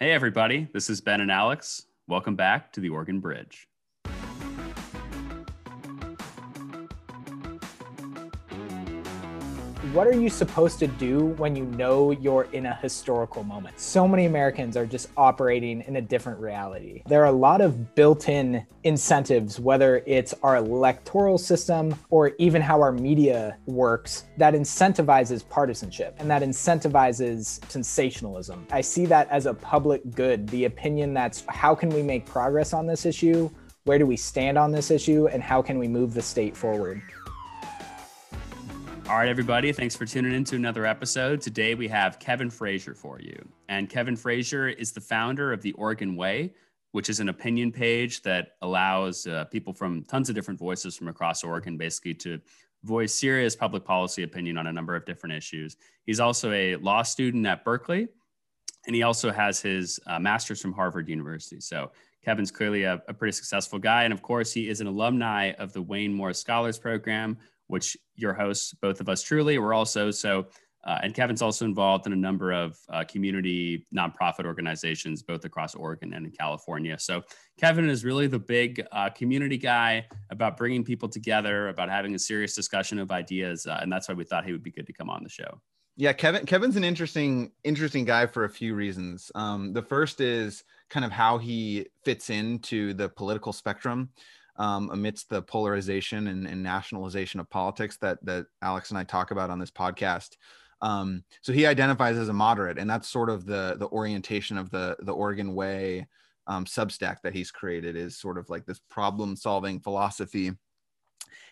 Hey everybody, this is Ben and Alex. Welcome back to the Oregon Bridge. What are you supposed to do when you know you're in a historical moment? So many Americans are just operating in a different reality. There are a lot of built-in incentives, whether it's our electoral system or even how our media works, that incentivizes partisanship and that incentivizes sensationalism. I see that as a public good, the opinion that's how can we make progress on this issue? Where do we stand on this issue? And how can we move the state forward? All right, everybody, thanks for tuning in to another episode. Today, we have Kevin Frazier for you. And Kevin Frazier is the founder of the Oregon Way, which is an opinion page that allows people from tons of different voices from across Oregon, basically, to voice serious public policy opinion on a number of different issues. He's also a law student at Berkeley, and he also has his master's from Harvard University. So Kevin's clearly a pretty successful guy. And of course, he is an alumni of the Wayne Morse Scholars Program, which your hosts, both of us truly, were also. And Kevin's also involved in a number of community nonprofit organizations, both across Oregon and in California. So Kevin is really the big community guy about bringing people together, about having a serious discussion of ideas. And that's why we thought he would be good to come on the show. Yeah, Kevin's an interesting guy for a few reasons. The first is kind of how he fits into the political spectrum. Amidst the polarization and nationalization of politics that Alex and I talk about on this podcast. So he identifies as a moderate, and that's sort of the orientation of the Oregon Way Substack that he's created, is sort of like this problem solving philosophy.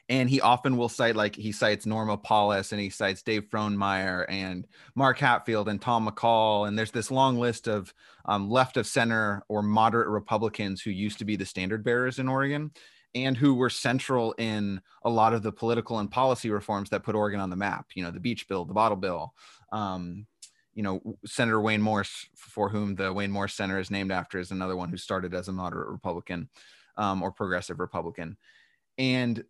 And he often will cite, like he cites Norma Paulus, and he cites Dave Frohnmeyer and Mark Hatfield and Tom McCall. And there's this long list of left of center or moderate Republicans who used to be the standard bearers in Oregon, and who were central in a lot of the political and policy reforms that put Oregon on the map. You know, the beach bill, the bottle bill, you know, Senator Wayne Morse, for whom the Wayne Morse Center is named after, is another one who started as a moderate Republican or progressive Republican. And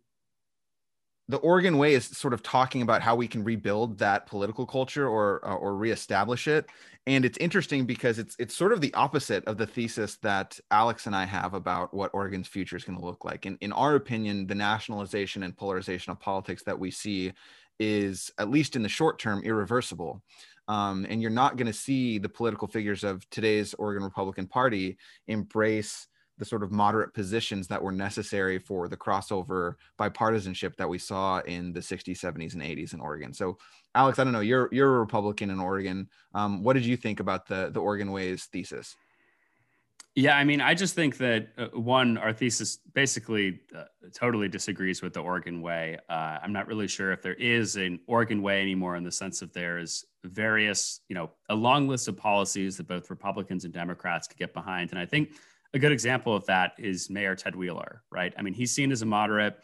the Oregon Way is sort of talking about how we can rebuild that political culture or reestablish it. And it's interesting because it's sort of the opposite of the thesis that Alex and I have about what Oregon's future is going to look like. And in our opinion, the nationalization and polarization of politics that we see is, at least in the short term, irreversible. And you're not going to see the political figures of today's Oregon Republican Party embrace the sort of moderate positions that were necessary for the crossover bipartisanship that we saw in the 60s, 70s, and 80s in Oregon. So, Alex, I don't know, you're a Republican in Oregon. What did you think about the Oregon Way's thesis? Yeah, I mean, I just think that, one, our thesis basically totally disagrees with the Oregon Way. I'm not really sure if there is an Oregon Way anymore, in the sense that there is various, you know, a long list of policies that both Republicans and Democrats could get behind. And I think a good example of that is Mayor Ted Wheeler, right? I mean, he's seen as a moderate.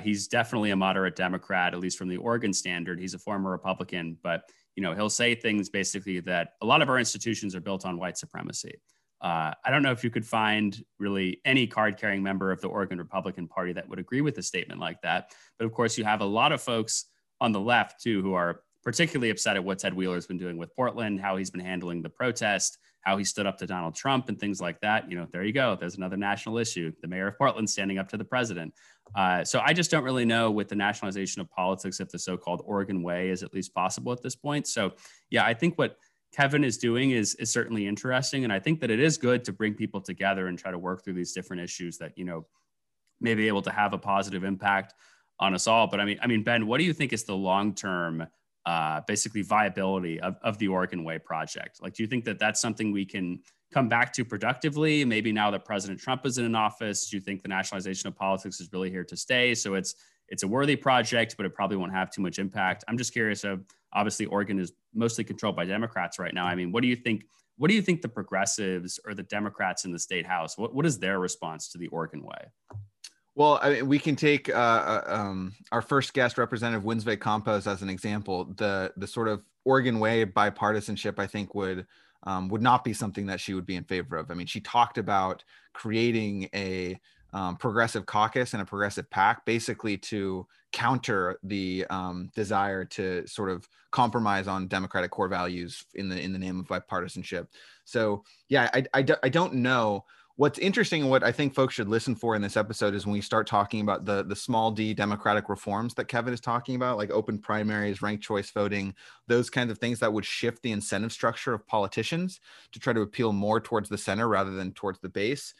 He's definitely a moderate Democrat, at least from the Oregon standard. He's a former Republican, but you know, he'll say things basically that a lot of our institutions are built on white supremacy. I don't know if you could find really any card-carrying member of the Oregon Republican Party that would agree with a statement like that. But of course, you have a lot of folks on the left too who are particularly upset at what Ted Wheeler's been doing with Portland, how he's been handling the protest, how he stood up to Donald Trump and things like that. You know, there you go. There's another national issue. The mayor of Portland standing up to the president. So I just don't really know with the nationalization of politics if the so-called Oregon Way is at least possible at this point. So yeah, I think what Kevin is doing is certainly interesting. And I think that it is good to bring people together and try to work through these different issues that, you know, may be able to have a positive impact on us all. But I mean, Ben, what do you think is the long-term basically viability of the Oregon Way project? Like, do you think that that's something we can come back to productively? Maybe now that President Trump is in office, do you think the nationalization of politics is really here to stay? So it's a worthy project, but it probably won't have too much impact. I'm just curious of, obviously Oregon is mostly controlled by Democrats right now. I mean, what do you think the progressives or the Democrats in the state house, what is their response to the Oregon Way? Well, I mean, we can take our first guest, Representative Winsvey Campos, as an example. The sort of Oregon Way bipartisanship, I think, would not be something that she would be in favor of. I mean, she talked about creating a progressive caucus and a progressive PAC, basically to counter the desire to sort of compromise on democratic core values in the name of bipartisanship. So yeah, I don't know. What's interesting and what I think folks should listen for in this episode is when we start talking about the small d democratic reforms that Kevin is talking about, like open primaries, ranked choice voting, those kinds of things that would shift the incentive structure of politicians to try to appeal more towards the center rather than towards the base.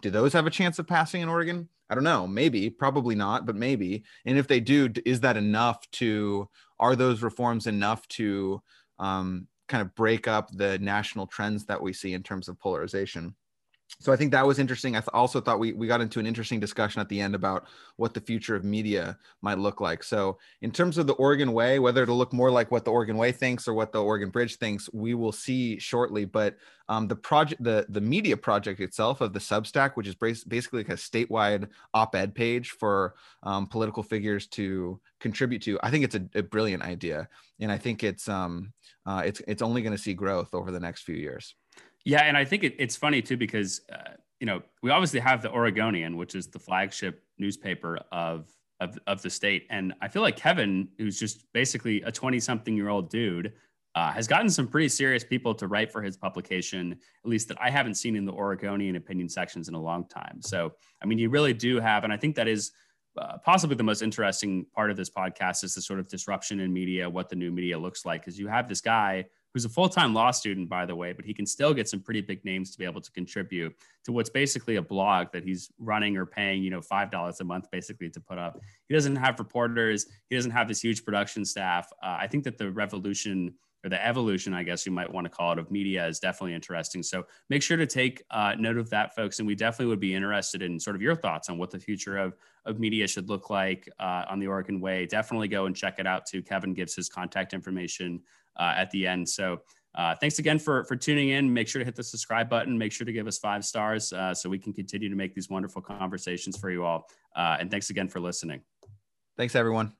Do those have a chance of passing in Oregon? I don't know, maybe, probably not, but maybe. And if they do, is that enough to, are those reforms enough to kind of break up the national trends that we see in terms of polarization? So I think that was interesting. I also thought we got into an interesting discussion at the end about what the future of media might look like. So in terms of the Oregon Way, whether it'll look more like what the Oregon Way thinks or what the Oregon Bridge thinks, we will see shortly. But the media project itself of the Substack, which is basically like a statewide op-ed page for political figures to contribute to, I think it's a brilliant idea, and I think it's only going to see growth over the next few years. Yeah, and I think it's funny too, because we obviously have the Oregonian, which is the flagship newspaper of the state, and I feel like Kevin, who's just basically a 20-something-year-old dude, has gotten some pretty serious people to write for his publication, at least that I haven't seen in the Oregonian opinion sections in a long time. So, I mean, you really do have, and I think that is possibly the most interesting part of this podcast, is the sort of disruption in media, what the new media looks like, because you have this guy who's a full-time law student, by the way, but he can still get some pretty big names to be able to contribute to what's basically a blog that he's running or paying, $5 a month basically to put up. He doesn't have reporters. He doesn't have this huge production staff. I think that the revolution, or the evolution, I guess you might want to call it, of media is definitely interesting. So make sure to take note of that, folks. And we definitely would be interested in sort of your thoughts on what the future of media should look like on the Oregon Way. Definitely go and check it out too. Kevin gives his contact information at the end. So thanks again for tuning in. Make sure to hit the subscribe button. Make sure to give us 5 stars so we can continue to make these wonderful conversations for you all. And thanks again for listening. Thanks, everyone.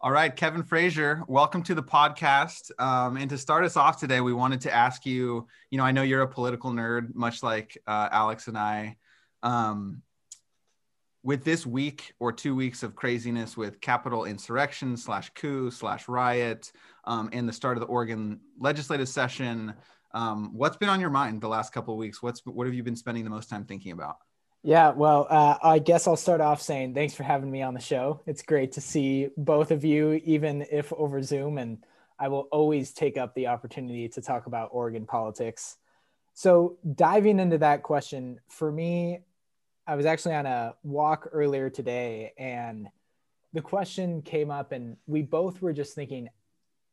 All right, Kevin Frazier, welcome to the podcast. And to start us off today, we wanted to ask you, I know you're a political nerd, much like Alex and I. With this week or 2 weeks of craziness with Capitol insurrection /coup/riot and the start of the Oregon legislative session, what's been on your mind the last couple of weeks? What have you been spending the most time thinking about? Yeah, well, I guess I'll start off saying thanks for having me on the show. It's great to see both of you, even if over Zoom, and I will always take up the opportunity to talk about Oregon politics. So diving into that question, for me, I was actually on a walk earlier today and the question came up and we both were just thinking,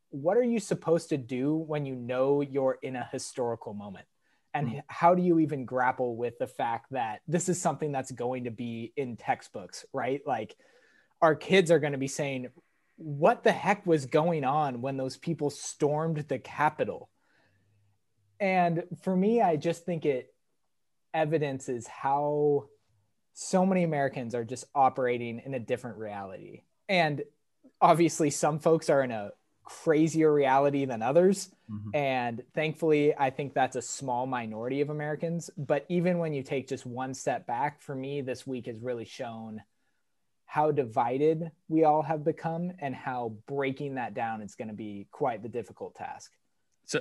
what are you supposed to do when you know you're in a historical moment? And how do you even grapple with the fact that this is something that's going to be in textbooks, right? Like our kids are going to be saying, what the heck was going on when those people stormed the Capitol? And for me, I just think it evidences how so many Americans are just operating in a different reality. And obviously some folks are in a crazier reality than others. Mm-hmm. And thankfully, I think that's a small minority of Americans. But even when you take just one step back, for me, this week has really shown how divided we all have become and how breaking that down is going to be quite the difficult task.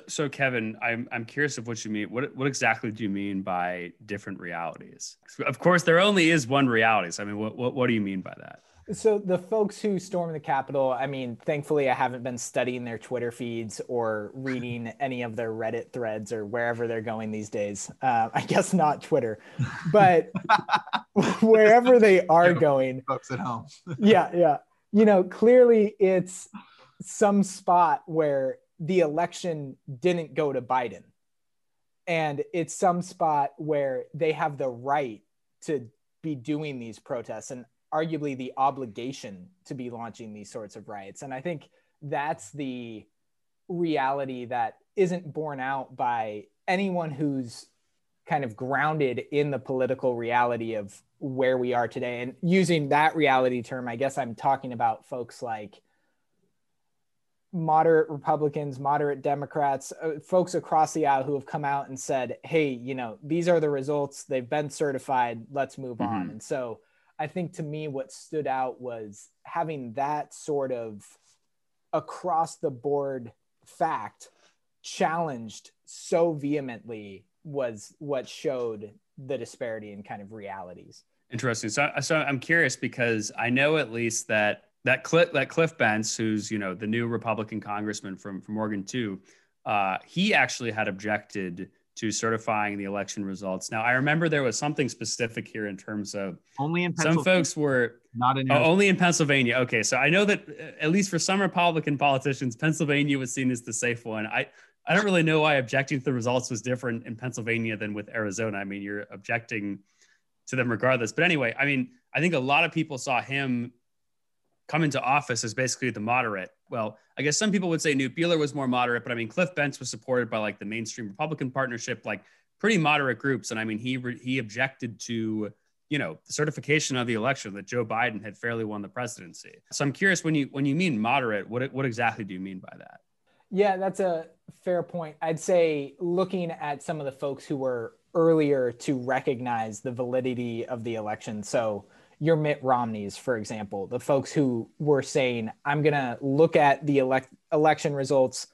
So Kevin, I'm curious of what you mean. What exactly do you mean by different realities? Of course, there only is one reality. So I mean, what do you mean by that? So the folks who stormed the Capitol, I mean, thankfully, I haven't been studying their Twitter feeds or reading any of their Reddit threads or wherever they're going these days. I guess not Twitter, but wherever they are going. Folks at home. Yeah. Clearly it's some spot where the election didn't go to Biden. And it's some spot where they have the right to be doing these protests and arguably the obligation to be launching these sorts of riots. And I think that's the reality that isn't borne out by anyone who's kind of grounded in the political reality of where we are today. And using that reality term, I guess I'm talking about folks like moderate Republicans, moderate Democrats, folks across the aisle who have come out and said, hey, you know, these are the results, they've been certified, let's move on. And so I think to me, what stood out was having that sort of across the board fact challenged so vehemently was what showed the disparity in kind of realities. Interesting. So I'm curious, because I know at least that Cliff Bentz, who's, you know, the new Republican congressman from Oregon too, he actually had objected to certifying the election results. Now, I remember there was something specific here in terms of only in Pennsylvania. Some folks were not in only in Pennsylvania. Okay, so I know that at least for some Republican politicians, Pennsylvania was seen as the safe one. I don't really know why objecting to the results was different in Pennsylvania than with Arizona. I mean, you're objecting to them regardless. But anyway, I mean, I think a lot of people saw him come into office as basically the moderate. Well, I guess some people would say Knute Buehler was more moderate, but I mean, Cliff Bentz was supported by like the mainstream Republican partnership, like pretty moderate groups. And I mean, he objected to, you know, the certification of the election that Joe Biden had fairly won the presidency. So I'm curious, when you mean moderate, what exactly do you mean by that? Yeah, that's a fair point. I'd say looking at some of the folks who were earlier to recognize the validity of the election. So your Mitt Romneys, for example, the folks who were saying, I'm going to look at the election results,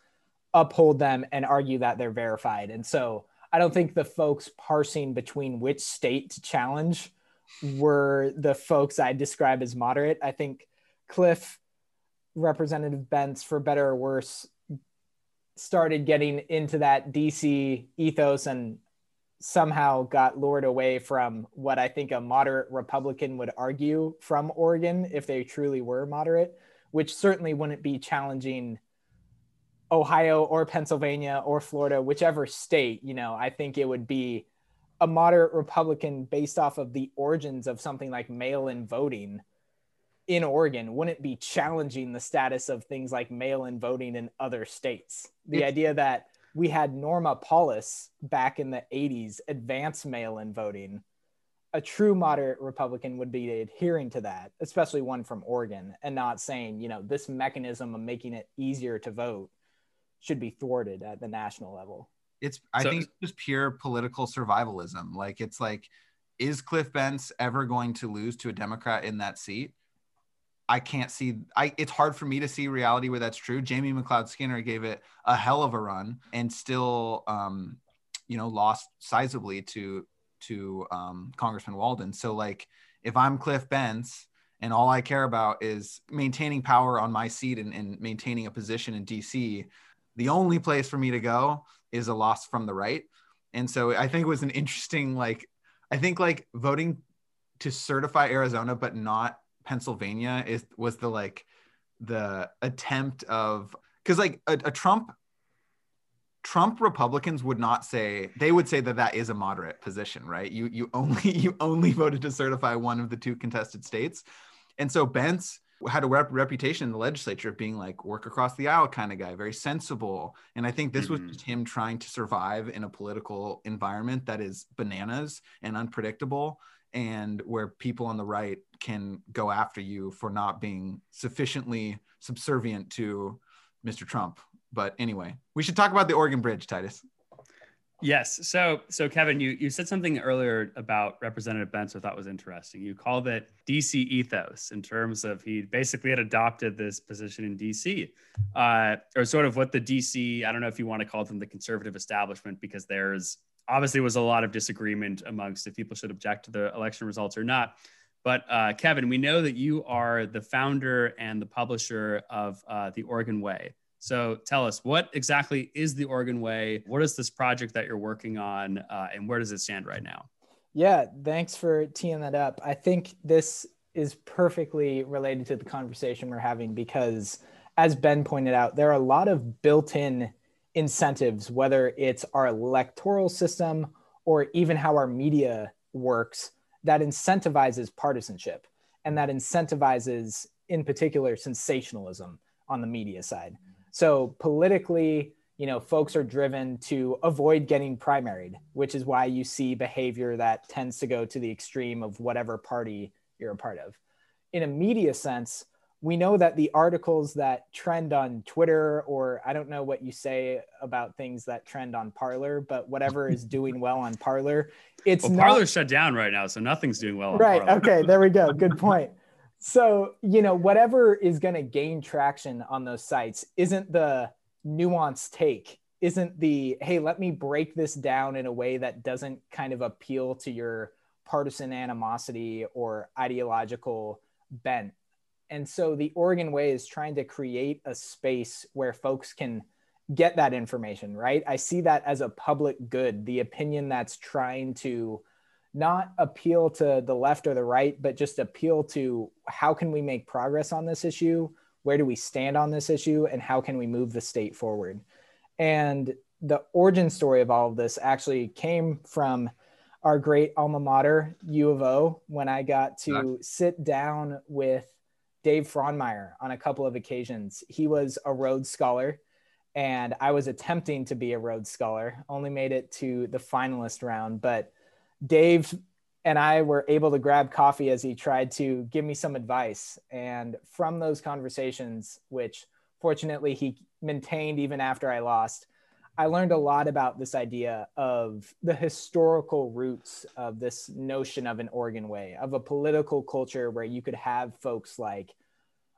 uphold them, and argue that they're verified. And so I don't think the folks parsing between which state to challenge were the folks I describe as moderate. I think Cliff, Representative Bentz, for better or worse, started getting into that DC ethos and somehow got lured away from what I think a moderate Republican would argue from Oregon if they truly were moderate, which certainly wouldn't be challenging Ohio or Pennsylvania or Florida, whichever state. You know, I think it would be a moderate Republican based off of the origins of something like mail-in voting in Oregon wouldn't be challenging the status of things like mail-in voting in other states. The idea that we had Norma Paulus back in the 80s advance mail-in voting. A true moderate Republican would be adhering to that, especially one from Oregon, and not saying, you know, this mechanism of making it easier to vote should be thwarted at the national level. I think it's just pure political survivalism. Like, it's like, is Cliff Bentz ever going to lose to a Democrat in that seat? I can't see. It's hard for me to see reality where that's true. Jamie McLeod Skinner gave it a hell of a run and still, you know, lost sizably to Congressman Walden. So, like, if I'm Cliff Bentz and all I care about is maintaining power on my seat and maintaining a position in D.C., the only place for me to go is a loss from the right. And so, I think it was an interesting, like, I think like voting to certify Arizona but not Pennsylvania was the, like, the attempt of, because like a Trump Republicans would not say, they would say that is a moderate position, right? You only voted to certify one of the two contested states. And so Bentz had a reputation in the legislature of being like work across the aisle kind of guy, very sensible. And I think this was just him trying to survive in a political environment that is bananas and unpredictable, and where people on the right can go after you for not being sufficiently subservient to Mr. Trump. But anyway, we should talk about the Oregon Bridge, Titus. Yes. So Kevin, you said something earlier about Representative Bentz I thought was interesting. You called it DC ethos, in terms of he basically had adopted this position in DC, or sort of what the DC, I don't know if you want to call them the conservative establishment, because there's obviously was a lot of disagreement amongst if people should object to the election results or not. But Kevin, we know that you are the founder and the publisher of The Oregon Way. So tell us, what exactly is The Oregon Way? What is this project that you're working on, and where does it stand right now? Yeah, thanks for teeing that up. I think this is perfectly related to the conversation we're having, because as Ben pointed out, there are a lot of built-in incentives, whether it's our electoral system or even how our media works, that incentivizes partisanship, and that incentivizes, in particular, sensationalism on the media side. So politically, you know, folks are driven to avoid getting primaried, which is why you see behavior that tends to go to the extreme of whatever party you're a part of. In a media sense, we know that the articles that trend on Twitter, or I don't know what you say about things that trend on Parler, but whatever is doing well on Parler, it's Parler's shut down right now, so nothing's doing well on Parler. Right, okay, there we go, good point. So, you know, whatever is going to gain traction on those sites isn't the nuanced take, isn't the, hey, let me break this down in a way that doesn't kind of appeal to your partisan animosity or ideological bent. And so the Oregon Way is trying to create a space where folks can get that information, right? I see that as a public good, the opinion that's trying to not appeal to the left or the right, but just appeal to how can we make progress on this issue? Where do we stand on this issue? And how can we move the state forward? And the origin story of all of this actually came from our great alma mater, U of O, when I got to sit down with Dave Frohnmeyer on a couple of occasions. He was a Rhodes Scholar, and I was attempting to be a Rhodes Scholar, only made it to the finalist round. But Dave and I were able to grab coffee as he tried to give me some advice. And from those conversations, which fortunately he maintained even after I lost, I learned a lot about this idea of the historical roots of this notion of an Oregon Way, of a political culture where you could have folks like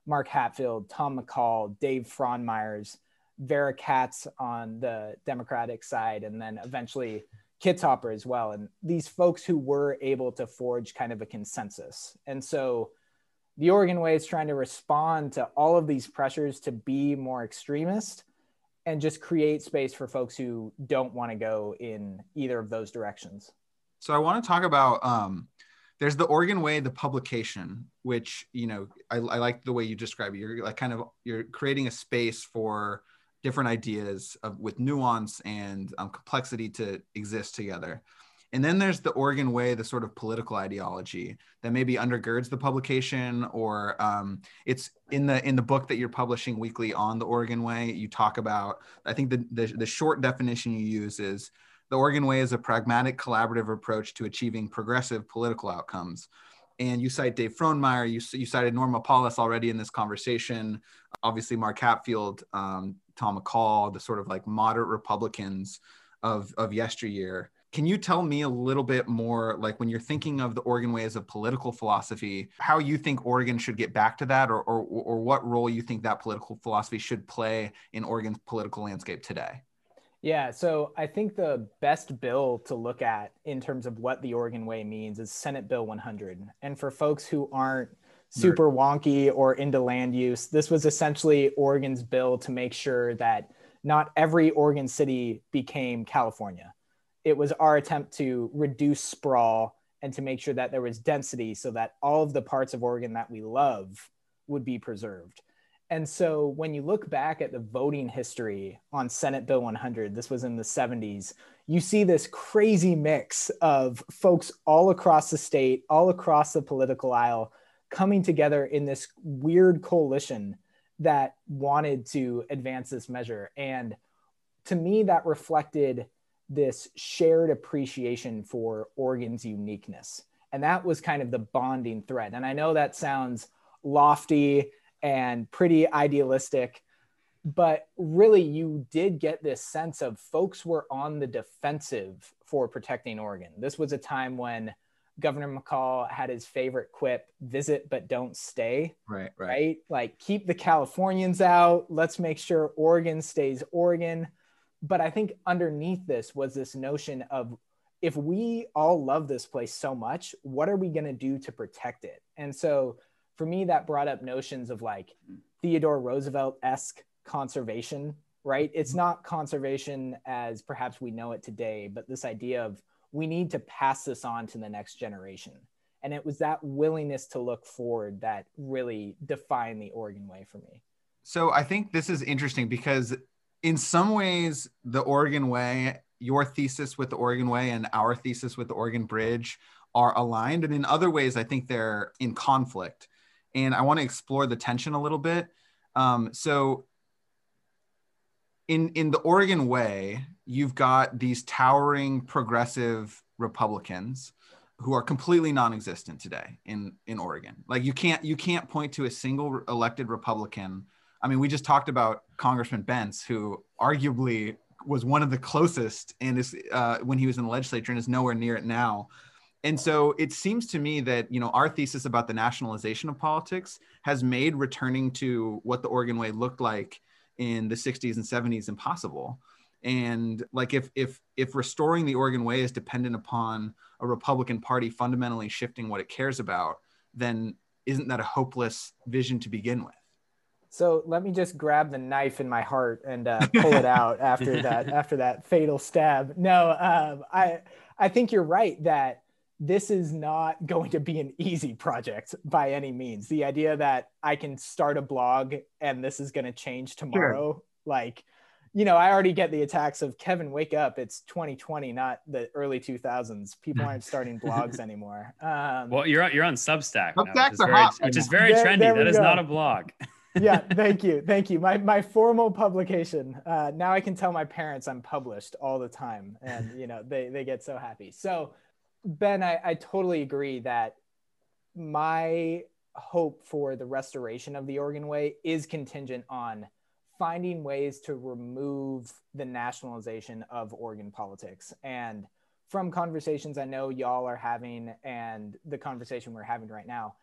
Mark Hatfield, Tom McCall, Dave Frohnmeyer's, Vera Katz on the Democratic side, and then eventually Kitzhopper as well. And these folks who were able to forge kind of a consensus. And so the Oregon Way is trying to respond to all of these pressures to be more extremist, and just create space for folks who don't want to go in either of those directions. So I want to talk about, there's the Oregon Way, the publication, which, you know, I like the way you describe it. You're like kind of, you're creating a space for different ideas of, with nuance and complexity to exist together. And then there's the Oregon Way, the sort of political ideology that maybe undergirds the publication, or it's in the book that you're publishing weekly on the Oregon Way. You talk about, I think the short definition you use is, the Oregon Way is a pragmatic, collaborative approach to achieving progressive political outcomes. And you cite Dave Frohnmeyer, you cited Norma Paulus already in this conversation, obviously Mark Hatfield, Tom McCall, the sort of like moderate Republicans of yesteryear. Can you tell me a little bit more, like when you're thinking of the Oregon Way as a political philosophy, how you think Oregon should get back to that, or what role you think that political philosophy should play in Oregon's political landscape today? Yeah, so I think the best bill to look at in terms of what the Oregon Way means is Senate Bill 100. And for folks who aren't super wonky or into land use, this was essentially Oregon's bill to make sure that not every Oregon city became California. It was our attempt to reduce sprawl and to make sure that there was density so that all of the parts of Oregon that we love would be preserved. And so when you look back at the voting history on Senate Bill 100, this was in the 70s, you see this crazy mix of folks all across the state, all across the political aisle, coming together in this weird coalition that wanted to advance this measure. And to me, that reflected this shared appreciation for Oregon's uniqueness. And that was kind of the bonding thread. And I know that sounds lofty and pretty idealistic, but really you did get this sense of folks were on the defensive for protecting Oregon. This was a time when Governor McCall had his favorite quip, visit but don't stay, right? Like, keep the Californians out, let's make sure Oregon stays Oregon. But I think underneath this was this notion of, if we all love this place so much, what are we going to do to protect it? And so for me, that brought up notions of like Theodore Roosevelt-esque conservation, right? It's not conservation as perhaps we know it today, but this idea of, we need to pass this on to the next generation. And it was that willingness to look forward that really defined the Oregon Way for me. So I think this is interesting because in some ways, the Oregon Way, your thesis with the Oregon Way and our thesis with the Oregon Bridge are aligned. And in other ways, I think they're in conflict. And I want to explore the tension a little bit. So in the Oregon Way, you've got these towering progressive Republicans who are completely non-existent today in Oregon. Like you can't point to a single elected Republican. I mean, we just talked about Congressman Bentz, who arguably was one of the closest and is when he was in the legislature, and is nowhere near it now. And so it seems to me that, you know, our thesis about the nationalization of politics has made returning to what the Oregon way looked like in the 60s and 70s impossible. And like if restoring the Oregon way is dependent upon a Republican Party fundamentally shifting what it cares about, then isn't that a hopeless vision to begin with? So let me just grab the knife in my heart and pull it out after that fatal stab. No, I think you're right that this is not going to be an easy project by any means. The idea that I can start a blog and this is going to change tomorrow, sure. Like, you know, I already get the attacks of, Kevin, wake up, it's 2020, not the early 2000s. People aren't starting blogs anymore. Well, you're on Substack now, which is very trendy. That is not a blog. Yeah, thank you. My formal publication. Now I can tell my parents I'm published all the time, and you know they get so happy. So, Ben, I totally agree that my hope for the restoration of the Oregon way is contingent on finding ways to remove the nationalization of Oregon politics. And from conversations I know y'all are having, and the conversation we're having right now,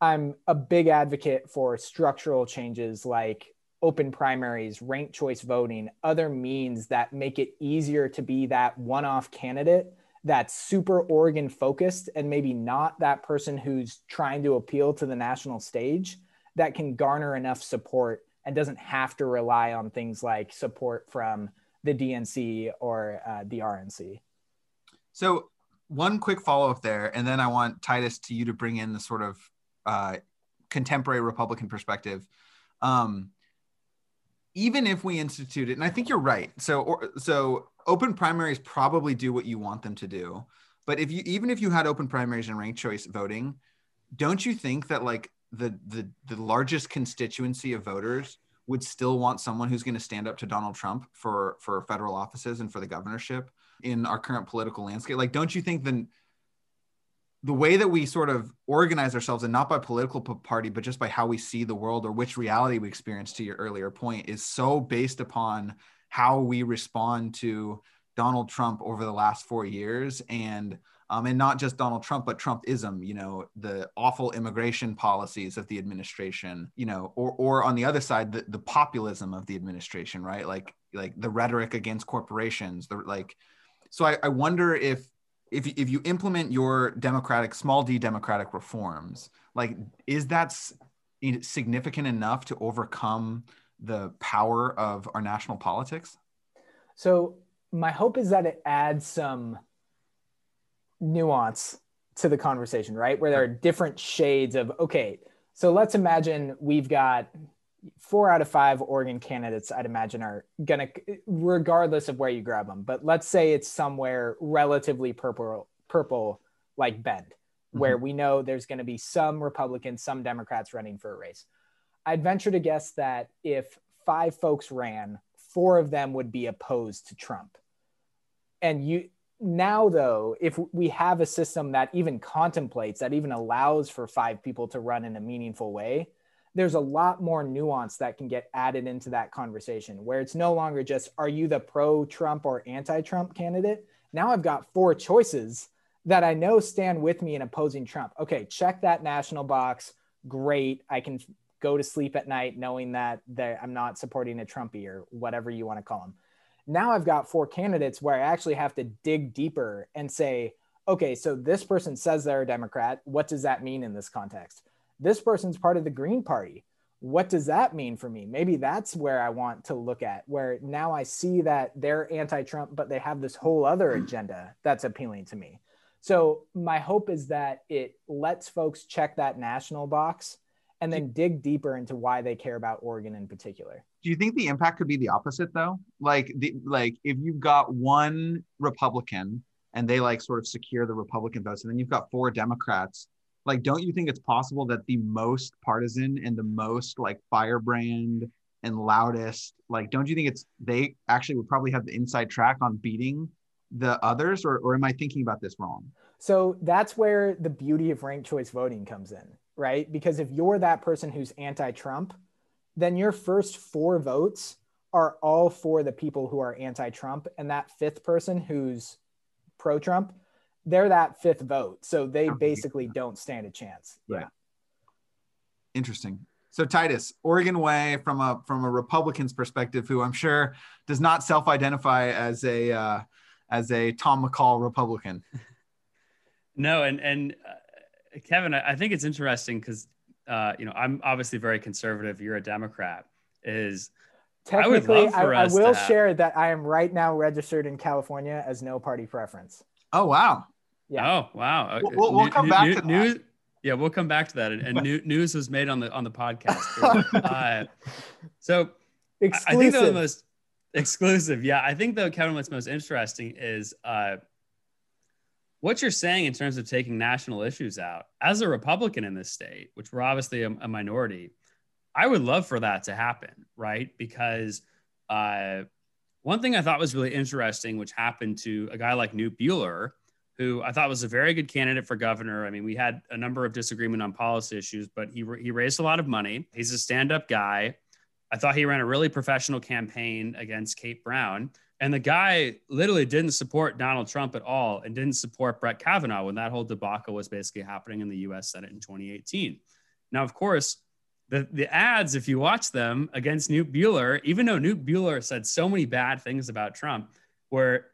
I'm a big advocate for structural changes like open primaries, ranked choice voting, other means that make it easier to be that one-off candidate that's super Oregon focused and maybe not that person who's trying to appeal to the national stage, that can garner enough support and doesn't have to rely on things like support from the DNC or the RNC. So one quick follow-up there, and then I want Titus to you to bring in the sort of contemporary Republican perspective. Even if we institute it, and I think you're right. So open primaries probably do what you want them to do. But even if you had open primaries and ranked choice voting, don't you think that like the largest constituency of voters would still want someone who's going to stand up to Donald Trump for federal offices and for the governorship in our current political landscape? Like, don't you think then the way that we sort of organize ourselves, and not by political party, but just by how we see the world or which reality we experience, to your earlier point, is so based upon how we respond to Donald Trump over the last 4 years, and not just Donald Trump, but Trumpism, you know, the awful immigration policies of the administration, you know, or on the other side, the populism of the administration, right? Like the rhetoric against corporations, so I wonder if you implement your small d democratic reforms, like, is that significant enough to overcome the power of our national politics? So my hope is that it adds some nuance to the conversation, right? Where there are different shades of, okay, so let's imagine we've got 4 out of 5 Oregon candidates, I'd imagine, are gonna, regardless of where you grab them, but let's say it's somewhere relatively purple like Bend, mm-hmm. where we know there's gonna be some Republicans, some Democrats running for a race. I'd venture to guess that if 5 folks ran, 4 of them would be opposed to Trump. And now though, if we have a system that even contemplates, that even allows for 5 people to run in a meaningful way, there's a lot more nuance that can get added into that conversation, where it's no longer just, are you the pro-Trump or anti-Trump candidate? Now I've got 4 choices that I know stand with me in opposing Trump. Okay, check that national box. Great. I can go to sleep at night knowing that I'm not supporting a Trumpy or whatever you want to call him. Now I've got 4 candidates where I actually have to dig deeper and say, okay, so this person says they're a Democrat. What does that mean in this context? This person's part of the Green Party. What does that mean for me? Maybe that's where I want to look at, where now I see that they're anti-Trump, but they have this whole other agenda that's appealing to me. So my hope is that it lets folks check that national box and then dig deeper into why they care about Oregon in particular. Do you think the impact could be the opposite though? Like if you've got 1 Republican and they like sort of secure the Republican votes, and then you've got 4 Democrats, like, don't you think it's possible that the most partisan and the most like firebrand and loudest, like, don't you think they actually would probably have the inside track on beating the others, or am I thinking about this wrong? So that's where the beauty of ranked choice voting comes in, right? Because if you're that person who's anti-Trump, then your first four votes are all for the people who are anti-Trump, and that fifth person who's pro-Trump, they're that fifth vote. So they basically don't stand a chance. Right. Yeah. Interesting. So Titus, Oregon Way from a Republican's perspective, who I'm sure does not self-identify as a Tom McCall Republican. No, and Kevin, I think it's interesting because I'm obviously very conservative. You're a Democrat. Technically, I will share that I am right now registered in California as no party preference. Oh, wow. Yeah. Oh, wow. We'll come back to that. Yeah, we'll come back to that. And news was made on the podcast. So exclusive. I think the most exclusive. Yeah, I think though, Kevin, what's most interesting is what you're saying in terms of taking national issues out. As a Republican in this state, which we're obviously a minority, I would love for that to happen, right? Because one thing I thought was really interesting, which happened to a guy like Knute Buehler, who I thought was a very good candidate for governor. I mean, we had a number of disagreement on policy issues, but he raised a lot of money. He's a stand-up guy. I thought he ran a really professional campaign against Kate Brown. And the guy literally didn't support Donald Trump at all and didn't support Brett Kavanaugh when that whole debacle was basically happening in the US Senate in 2018. Now, of course, the ads, if you watch them against Knute Buehler, even though Knute Buehler said so many bad things about Trump, where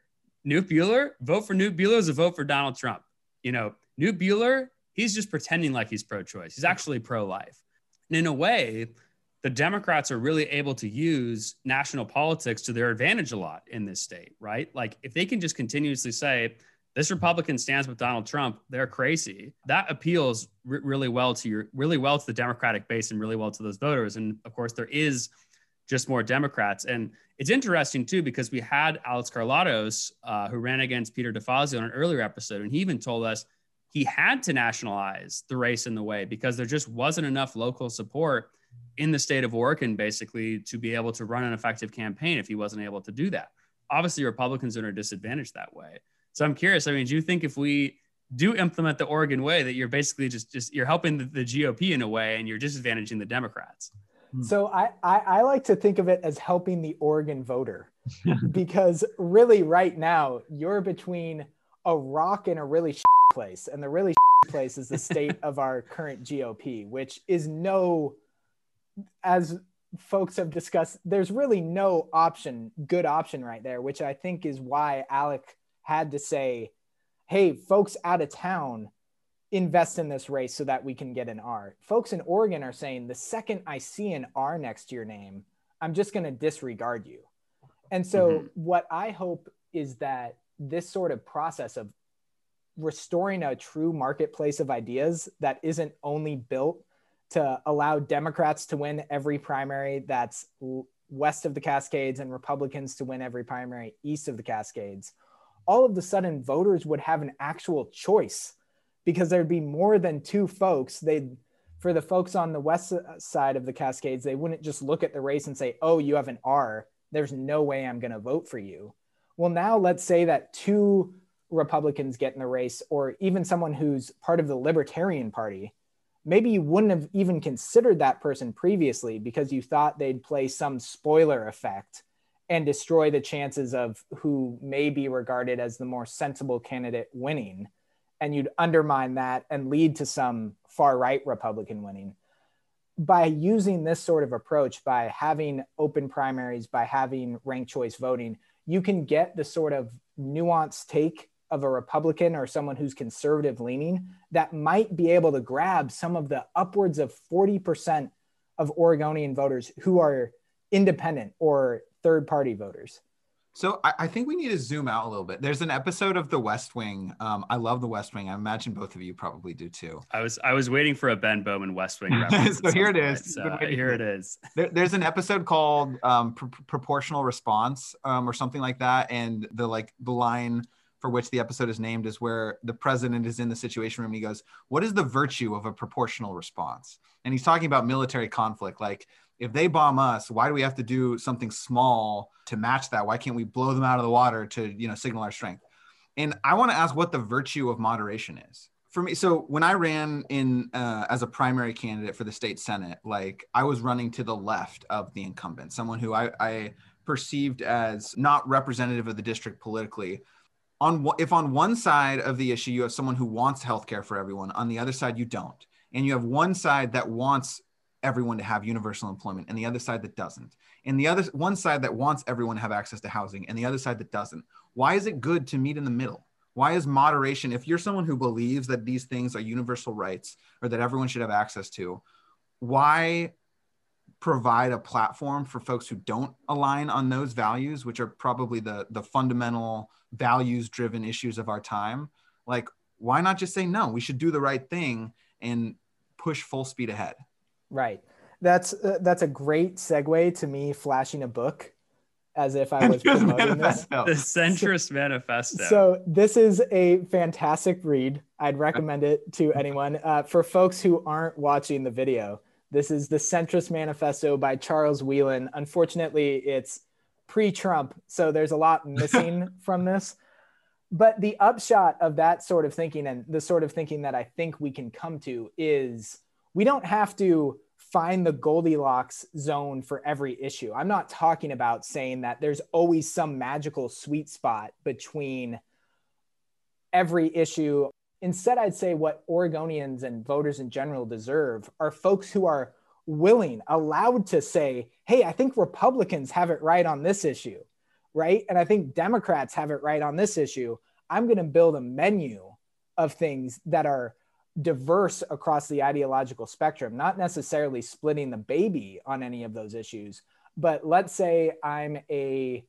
Knute Buehler, vote for Knute Buehler is a vote for Donald Trump. You know, Knute Buehler, he's just pretending like he's pro-choice. He's actually pro-life. And in a way, the Democrats are really able to use national politics to their advantage a lot in this state, right? Like if they can just continuously say, this Republican stands with Donald Trump, they're crazy. That appeals really well to the Democratic base and really well to those voters. And of course there is just more Democrats. And it's interesting too, because we had Alek Skarlatos, who ran against Peter DeFazio in an earlier episode. And he even told us he had to nationalize the race in the way because there just wasn't enough local support in the state of Oregon, basically, to be able to run an effective campaign if he wasn't able to do that. Obviously, Republicans are disadvantaged that way. So I'm curious, I mean, do you think if we do implement the Oregon Way that you're basically just you're helping the GOP in a way and you're disadvantaging the Democrats? So I like to think of it as helping the Oregon voter because really right now you're between a rock and a really shit place. And the really shit place is the state of our current GOP, which is as folks have discussed, there's really no good option right there, which I think is why Alek had to say, hey, folks out of town, invest in this race so that we can get an R. Folks in Oregon are saying, the second I see an R next to your name, I'm just going to disregard you. And so what I hope is that this sort of process of restoring a true marketplace of ideas that isn't only built to allow Democrats to win every primary that's west of the Cascades and Republicans to win every primary east of the Cascades, all of a sudden voters would have an actual choice because there'd be more than two folks. For the folks on the west side of the Cascades, they wouldn't just look at the race and say, oh, you have an R, there's no way I'm gonna vote for you. Well, now let's say that two Republicans get in the race or even someone who's part of the Libertarian Party. Maybe you wouldn't have even considered that person previously because you thought they'd play some spoiler effect and destroy the chances of who may be regarded as the more sensible candidate winning. And you'd undermine that and lead to some far-right Republican winning. By using this sort of approach, by having open primaries, by having ranked choice voting, you can get the sort of nuanced take of a Republican or someone who's conservative leaning that might be able to grab some of the upwards of 40% of Oregonian voters who are independent or third party voters. So I think we need to zoom out a little bit. There's an episode of The West Wing. I love The West Wing. I imagine both of you probably do too. I was waiting for a Ben Bowman West Wing reference. So here it is. Here it is. There's an episode called Proportional Response or something like that, and the line for which the episode is named is where the president is in the Situation Room and he goes, "What is the virtue of a proportional response?" And he's talking about military conflict, like, if they bomb us, why do we have to do something small to match that? Why can't we blow them out of the water to, signal our strength? And I want to ask what the virtue of moderation is. For me, so when I ran in as a primary candidate for the state Senate, like I was running to the left of the incumbent, someone who I perceived as not representative of the district politically. If on one side of the issue, you have someone who wants healthcare for everyone, on the other side, you don't. And you have one side that wants everyone to have universal employment and the other side that doesn't. And the other one side that wants everyone to have access to housing and the other side that doesn't. Why is it good to meet in the middle? Why is moderation, if you're someone who believes that these things are universal rights or that everyone should have access to, why provide a platform for folks who don't align on those values, which are probably the fundamental values-driven issues of our time? Like, why not just say, no, we should do the right thing and push full speed ahead? Right. That's a great segue to me flashing a book as if I was promoting this. The Centrist Manifesto. So this is a fantastic read. I'd recommend it to anyone. For folks who aren't watching the video, this is The Centrist Manifesto by Charles Whelan. Unfortunately, it's pre-Trump, so there's a lot missing from this. But the upshot of that sort of thinking and the sort of thinking that I think we can come to is we don't have to find the Goldilocks zone for every issue. I'm not talking about saying that there's always some magical sweet spot between every issue. Instead, I'd say what Oregonians and voters in general deserve are folks who are willing, allowed to say, hey, I think Republicans have it right on this issue, right? And I think Democrats have it right on this issue. I'm going to build a menu of things that are diverse across the ideological spectrum, not necessarily splitting the baby on any of those issues. But let's say I'm a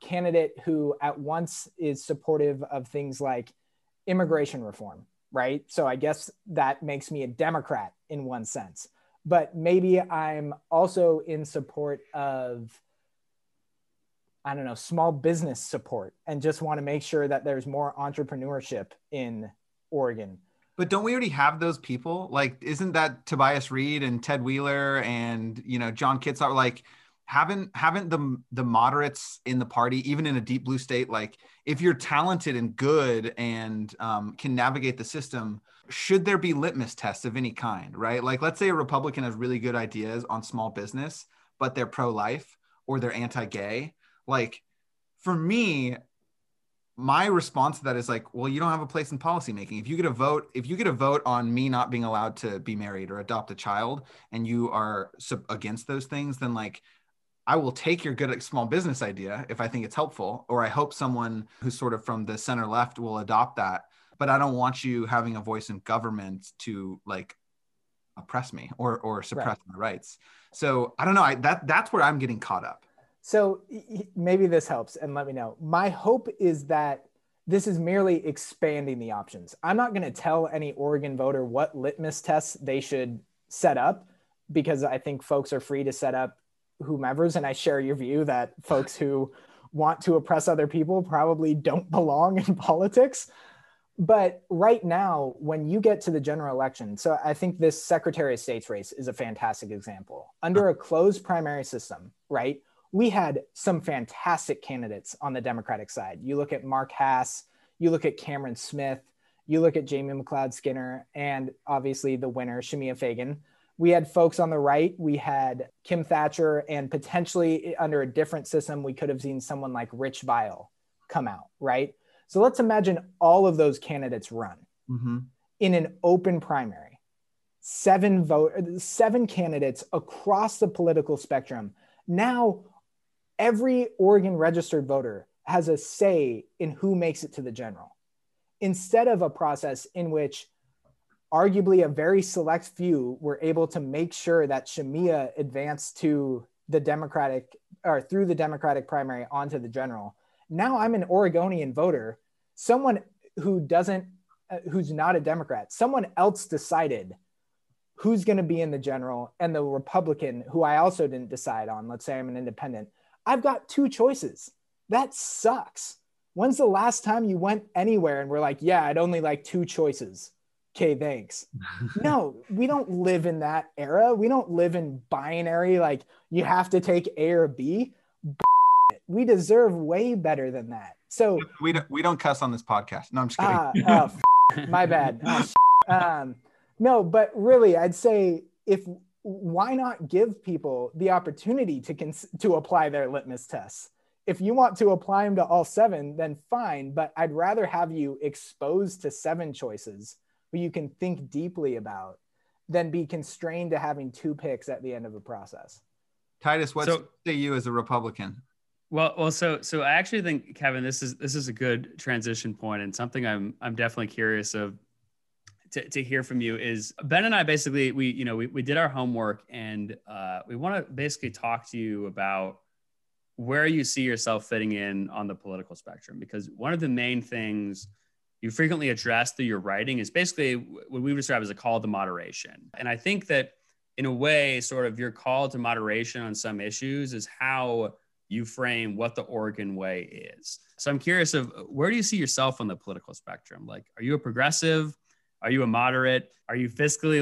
candidate who at once is supportive of things like immigration reform, right? So I guess that makes me a Democrat in one sense. But maybe I'm also in support of, I don't know, small business support and just want to make sure that there's more entrepreneurship in Oregon. But don't we already have those people? Like, isn't that Tobias Reed and Ted Wheeler and, you know, John Kitzhaber? Like, haven't the moderates in the party, even in a deep blue state, like if you're talented and good and can navigate the system, should there be litmus tests of any kind, right? Like, let's say a Republican has really good ideas on small business, but they're pro-life or they're anti-gay. Like, for me, my response to that is like, well, you don't have a place in policymaking. If you get a vote on me not being allowed to be married or adopt a child, and you are against those things, then like, I will take your good small business idea if I think it's helpful, or I hope someone who's sort of from the center left will adopt that. But I don't want you having a voice in government to like oppress me or suppress my rights. So I don't know. That's where I'm getting caught up. So maybe this helps, and let me know. My hope is that this is merely expanding the options. I'm not going to tell any Oregon voter what litmus tests they should set up, because I think folks are free to set up whomever's, and I share your view that folks who want to oppress other people probably don't belong in politics. But right now, when you get to the general election, so I think this Secretary of State's race is a fantastic example. Under a closed primary system, right? We had some fantastic candidates on the Democratic side. You look at Mark Hass, you look at Cameron Smith, you look at Jamie McLeod Skinner, and obviously the winner, Shamia Fagan. We had folks on the right. We had Kim Thatcher, and potentially under a different system, we could have seen someone like Rich Vile come out, right? So let's imagine all of those candidates run in an open primary. Seven candidates across the political spectrum. Now, every Oregon registered voter has a say in who makes it to the general, instead of a process in which arguably a very select few were able to make sure that Shamia advanced to the Democratic, or through the Democratic primary onto the general. Now I'm an Oregonian voter, someone who who's not a Democrat, someone else decided who's going to be in the general, and the Republican who I also didn't decide on, let's say I'm an independent, I've got two choices. That sucks. When's the last time you went anywhere and were like, yeah, I'd only like two choices. Okay, thanks. No, we don't live in that era. We don't live in binary, like you have to take A or B. We deserve way better than that. So we don't cuss on this podcast. No, I'm just kidding. My bad. No, but really, I'd say why not give people the opportunity to apply their litmus tests? If you want to apply them to all seven, then fine, but I'd rather have you exposed to seven choices where you can think deeply about than be constrained to having two picks at the end of a process. Titus, what say you as a Republican? Well, so I actually think, Kevin, this is a good transition point, and something I'm definitely curious of to hear from you is, Ben and I basically, we did our homework, and we want to basically talk to you about where you see yourself fitting in on the political spectrum, because one of the main things you frequently address through your writing is basically what we describe as a call to moderation. And I think that in a way, sort of your call to moderation on some issues is how you frame what the Oregon way is. So I'm curious of, where do you see yourself on the political spectrum? Like, are you a progressive? Are you a moderate? Are you fiscally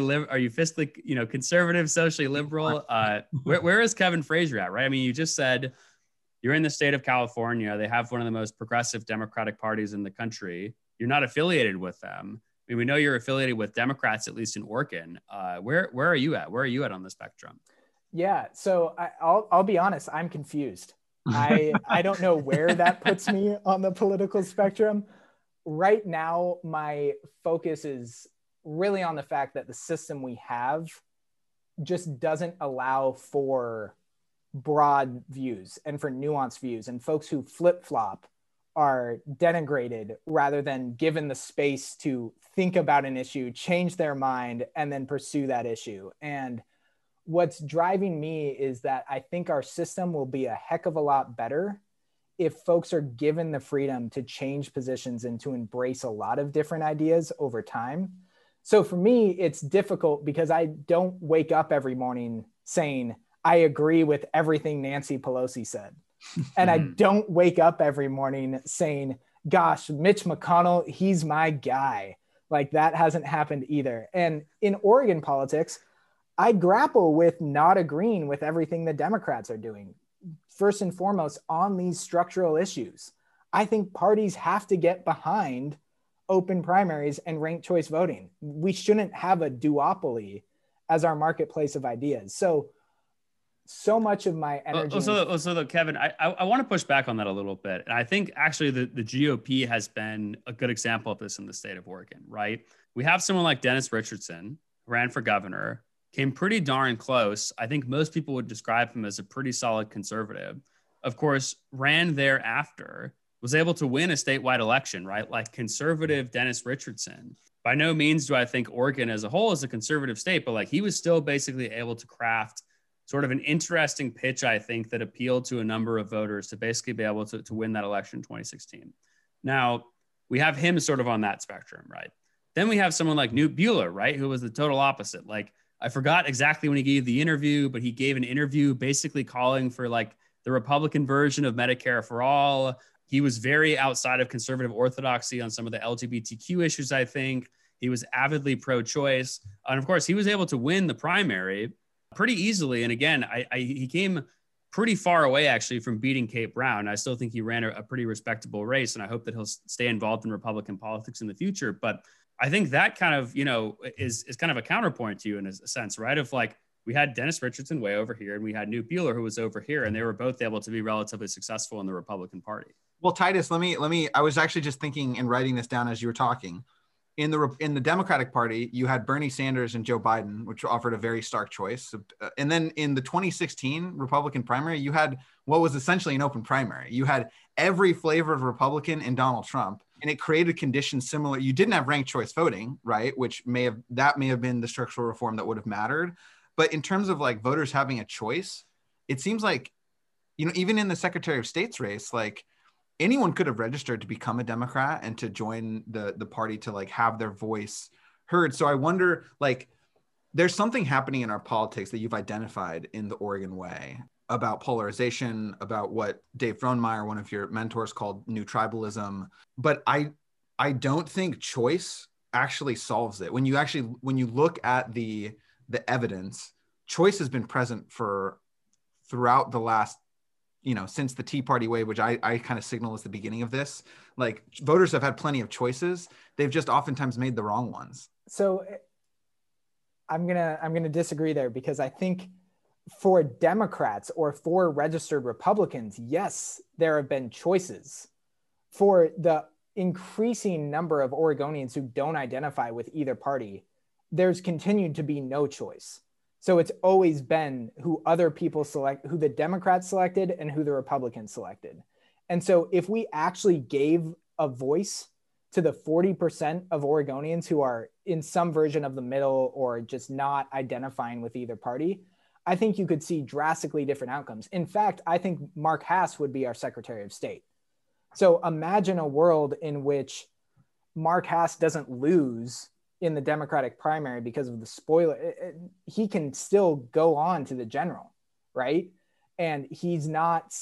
conservative, socially liberal? Where is Kevin Frazier at, right? I mean, you just said you're in the state of California. They have one of the most progressive Democratic parties in the country. You're not affiliated with them. I mean, we know you're affiliated with Democrats, at least in Oregon. Where are you at? Where are you at on the spectrum? Yeah, so I'll be honest, I'm confused. I don't know where that puts me on the political spectrum. Right now, my focus is really on the fact that the system we have just doesn't allow for broad views and for nuanced views, and folks who flip-flop are denigrated rather than given the space to think about an issue, change their mind, and then pursue that issue. And what's driving me is that I think our system will be a heck of a lot better if folks are given the freedom to change positions and to embrace a lot of different ideas over time. So for me, it's difficult because I don't wake up every morning saying, I agree with everything Nancy Pelosi said. And I don't wake up every morning saying, gosh, Mitch McConnell, he's my guy. Like, that hasn't happened either. And in Oregon politics, I grapple with not agreeing with everything the Democrats are doing. First and foremost, on these structural issues, I think parties have to get behind open primaries and ranked choice voting. We shouldn't have a duopoly as our marketplace of ideas. So much of my energy. Also, Kevin, I want to push back on that a little bit. And I think actually the GOP has been a good example of this in the state of Oregon, right? We have someone like Dennis Richardson, ran for governor, came pretty darn close. I think most people would describe him as a pretty solid conservative. Of course, ran thereafter, was able to win a statewide election, right? Like, conservative Dennis Richardson. By no means do I think Oregon as a whole is a conservative state, but like, he was still basically able to craft sort of an interesting pitch, I think, that appealed to a number of voters to basically be able to win that election in 2016. Now, we have him sort of on that spectrum, right? Then we have someone like Knute Buehler, right? Who was the total opposite. Like, I forgot exactly when he gave the interview, but he gave an interview basically calling for like the Republican version of Medicare for all. He was very outside of conservative orthodoxy on some of the LGBTQ issues, I think. He was avidly pro-choice. And of course, he was able to win the primary pretty easily. And again, he came pretty far away actually from beating Kate Brown. I still think he ran a pretty respectable race, and I hope that he'll stay involved in Republican politics in the future. But I think that kind of, is kind of a counterpoint to you in a sense, right? Of like, we had Dennis Richardson way over here, and we had Knute Buehler who was over here, and they were both able to be relatively successful in the Republican Party. Well, Titus, let me. I was actually just thinking and writing this down as you were talking. In the Democratic Party, you had Bernie Sanders and Joe Biden, which offered a very stark choice. And then in the 2016 Republican primary, you had what was essentially an open primary. You had every flavor of Republican in Donald Trump. And it created conditions similar. You didn't have ranked choice voting, right? Which may have been the structural reform that would have mattered. But in terms of like voters having a choice, it seems like, even in the Secretary of State's race, like anyone could have registered to become a Democrat and to join the party to like have their voice heard. So I wonder, like, there's something happening in our politics that you've identified in the Oregon way about polarization, about what Dave Frohnmeyer, one of your mentors, called new tribalism. But I don't think choice actually solves it. When you look at the evidence, choice has been present throughout the last you know, since the Tea Party wave, which I kind of signal as the beginning of this, like voters have had plenty of choices. They've just oftentimes made the wrong ones. So I'm gonna disagree there, because I think for Democrats or for registered Republicans, yes, there have been choices. For the increasing number of Oregonians who don't identify with either party, there's continued to be no choice. So it's always been who other people select, who the Democrats selected and who the Republicans selected. And so if we actually gave a voice to the 40% of Oregonians who are in some version of the middle or just not identifying with either party, I think you could see drastically different outcomes. In fact, I think Mark Hass would be our Secretary of State. So imagine a world in which Mark Hass doesn't lose in the Democratic primary because of the spoiler. He can still go on to the general, right? And he's not,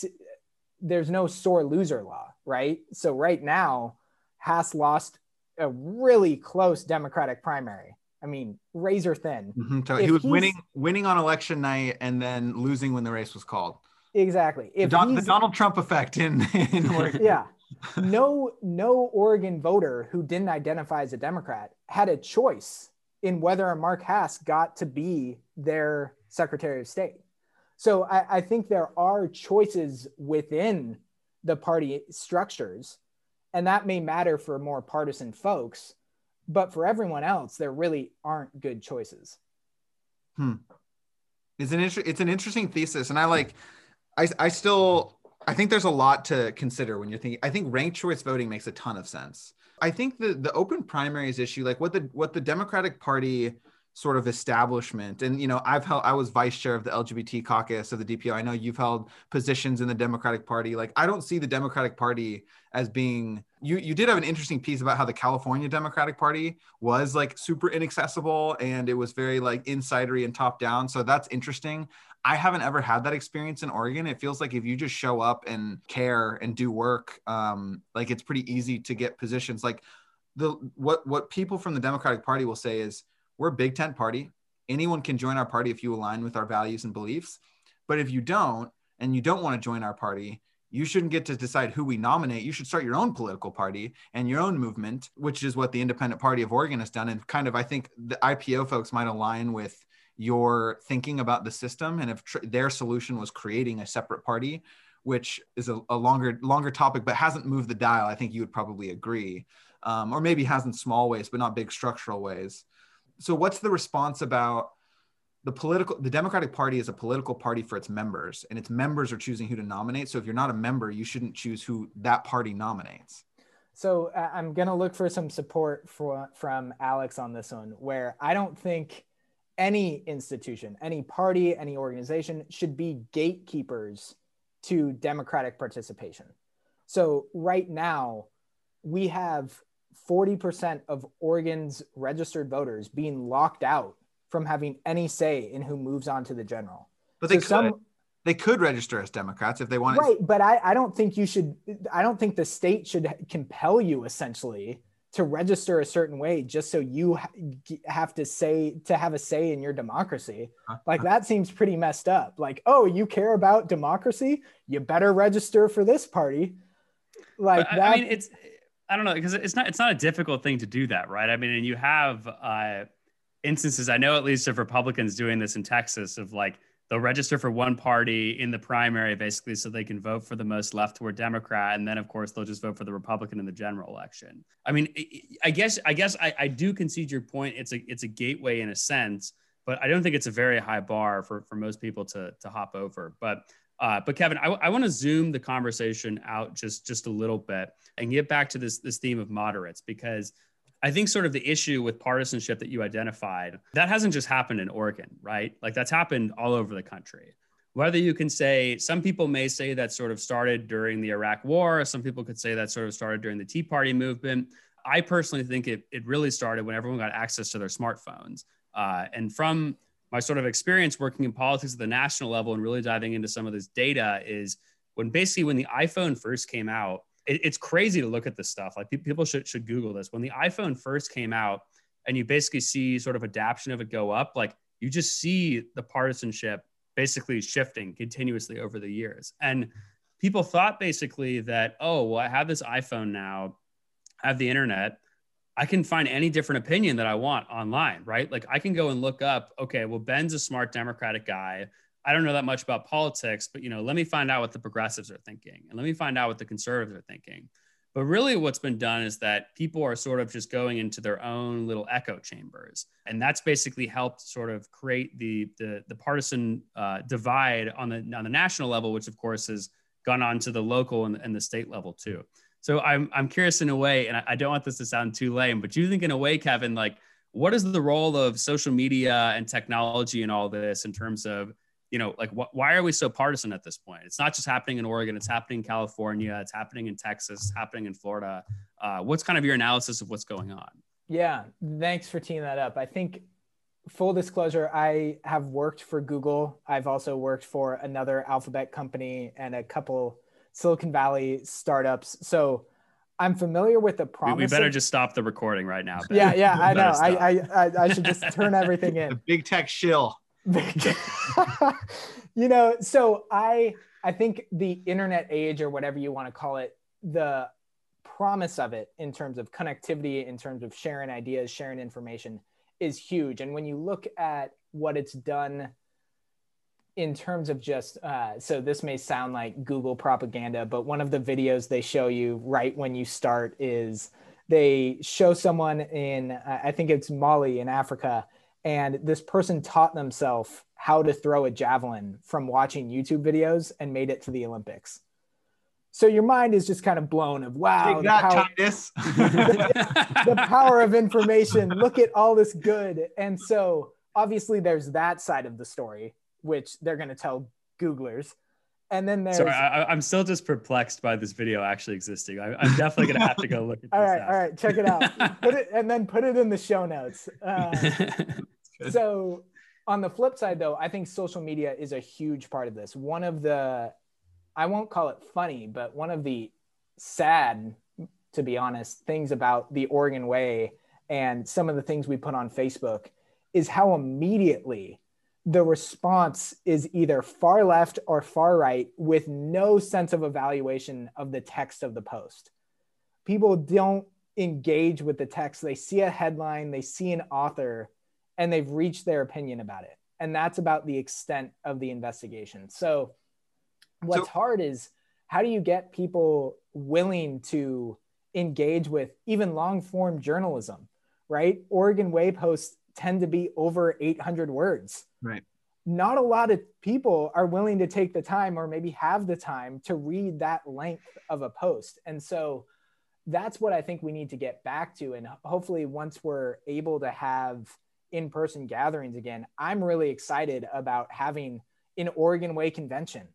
there's no sore loser law, right? So right now, Hass lost a really close Democratic primary. I mean, razor thin. Mm-hmm. So he was winning on election night and then losing when the race was called. Exactly. If the Donald Trump effect in Oregon. Yeah. No Oregon voter who didn't identify as a Democrat had a choice in whether Mark Hass got to be their Secretary of State. So I think there are choices within the party structures, and that may matter for more partisan folks, but for everyone else, there really aren't good choices. It's an interesting thesis. And I think there's a lot to consider when you're thinking. I think ranked choice voting makes a ton of sense. I think the open primaries issue, like what the Democratic Party sort of establishment, and you know, I was vice chair of the LGBT caucus of the DPO. I know you've held positions in the Democratic Party. Like, I don't see the Democratic Party as being, you did have an interesting piece about how the California Democratic Party was like super inaccessible and it was very like insidery and top down. So that's interesting. I haven't ever had that experience in Oregon. It feels like if you just show up and care and do work, like it's pretty easy to get positions. Like what people from the Democratic Party will say is, we're a big tent party. Anyone can join our party if you align with our values and beliefs. But if you don't, and you don't want to join our party, you shouldn't get to decide who we nominate. You should start your own political party and your own movement, which is what the Independent Party of Oregon has done. And kind of, I think the IPO folks might align with your thinking about the system. And if their solution was creating a separate party, which is a longer topic, but hasn't moved the dial, I think you would probably agree. Or maybe has in small ways, but not big structural ways. So what's the response about the Democratic Party is a political party for its members, and its members are choosing who to nominate. So if you're not a member, you shouldn't choose who that party nominates. So I'm going to look for some support from Alex on this one, where I don't think any institution, any party, any organization should be gatekeepers to democratic participation. So right now we have 40% of Oregon's registered voters being locked out from having any say in who moves on to the general. But they could register as Democrats if they wanted. Right, but I don't think I don't think the state should compel you essentially to register a certain way just so you have to have a say in your democracy. Like that seems pretty messed up. Like, oh, you care about democracy? You better register for this party. Like that. I mean, I don't know, because it's not a difficult thing to do that, right? I mean, and you have instances, I know at least of Republicans doing this in Texas, of like they'll register for one party in the primary basically so they can vote for the most leftward Democrat, and then of course they'll just vote for the Republican in the general election. I mean, I guess I do concede your point. It's a gateway in a sense, but I don't think it's a very high bar for most people to hop over. But Kevin, I want to zoom the conversation out just a little bit and get back to this theme of moderates, because I think sort of the issue with partisanship that you identified, that hasn't just happened in Oregon, right? Like that's happened all over the country. Whether you can say, some people may say that sort of started during the Iraq War, some people could say that sort of started during the Tea Party movement. I personally think it really started when everyone got access to their smartphones. And from my sort of experience working in politics at the national level and really diving into some of this data is when the iPhone first came out, it's crazy to look at this stuff. Like people should Google this. When the iPhone first came out and you basically see sort of adoption of it go up, like you just see the partisanship basically shifting continuously over the years. And people thought basically that, oh, well, I have this iPhone now, I have the internet, I can find any different opinion that I want online, right? Like I can go and look up, okay, well, Ben's a smart Democratic guy. I don't know that much about politics, but, you know, let me find out what the progressives are thinking and let me find out what the conservatives are thinking. But really what's been done is that people are sort of just going into their own little echo chambers. And that's basically helped sort of create the partisan divide on the national level, which of course has gone on to the local and the state level too. So I'm curious in a way, and I don't want this to sound too lame, but do you think in a way, Kevin, like what is the role of social media and technology and all this in terms of, you know, like why are we so partisan at this point? It's not just happening in Oregon, it's happening in California, it's happening in Texas, it's happening in Florida. What's kind of your analysis of what's going on? Yeah, thanks for teeing that up. I think full disclosure, I have worked for Google. I've also worked for another Alphabet company and a couple Silicon Valley startups. So I'm familiar with the promise. We better just stop the recording right now, Ben. Yeah, I know. I should just turn everything in. The big tech shill. You know, so I think the internet age, or whatever you want to call it, the promise of it in terms of connectivity, in terms of sharing ideas, sharing information is huge. And when you look at what it's done in terms of just, so this may sound like Google propaganda, but one of the videos they show you right when you start is they show someone in, I think it's Mali in Africa, and this person taught themselves how to throw a javelin from watching YouTube videos and made it to the Olympics. So your mind is just kind of blown of, wow, the power of information, look at all this good. And so obviously there's that side of the story, which they're going to tell Googlers. And then there's... Sorry, I'm still just perplexed by this video actually existing. I'm definitely going to have to go look at this. All right, check it out. Put it in the show notes. So on the flip side, though, I think social media is a huge part of this. One of the, I won't call it funny, but one of the sad, to be honest, things about the Oregon Way and some of the things we put on Facebook is how immediately the response is either far left or far right with no sense of evaluation of the text of the post. People don't engage with the text. They see a headline, they see an author, and they've reached their opinion about it. And that's about the extent of the investigation. So what's hard is, how do you get people willing to engage with even long form journalism, right? Oregon Way posts tend to be over 800 words. Right. Not a lot of people are willing to take the time, or maybe have the time, to read that length of a post. And so that's what I think we need to get back to. And hopefully once we're able to have in-person gatherings again, I'm really excited about having an Oregon Way convention,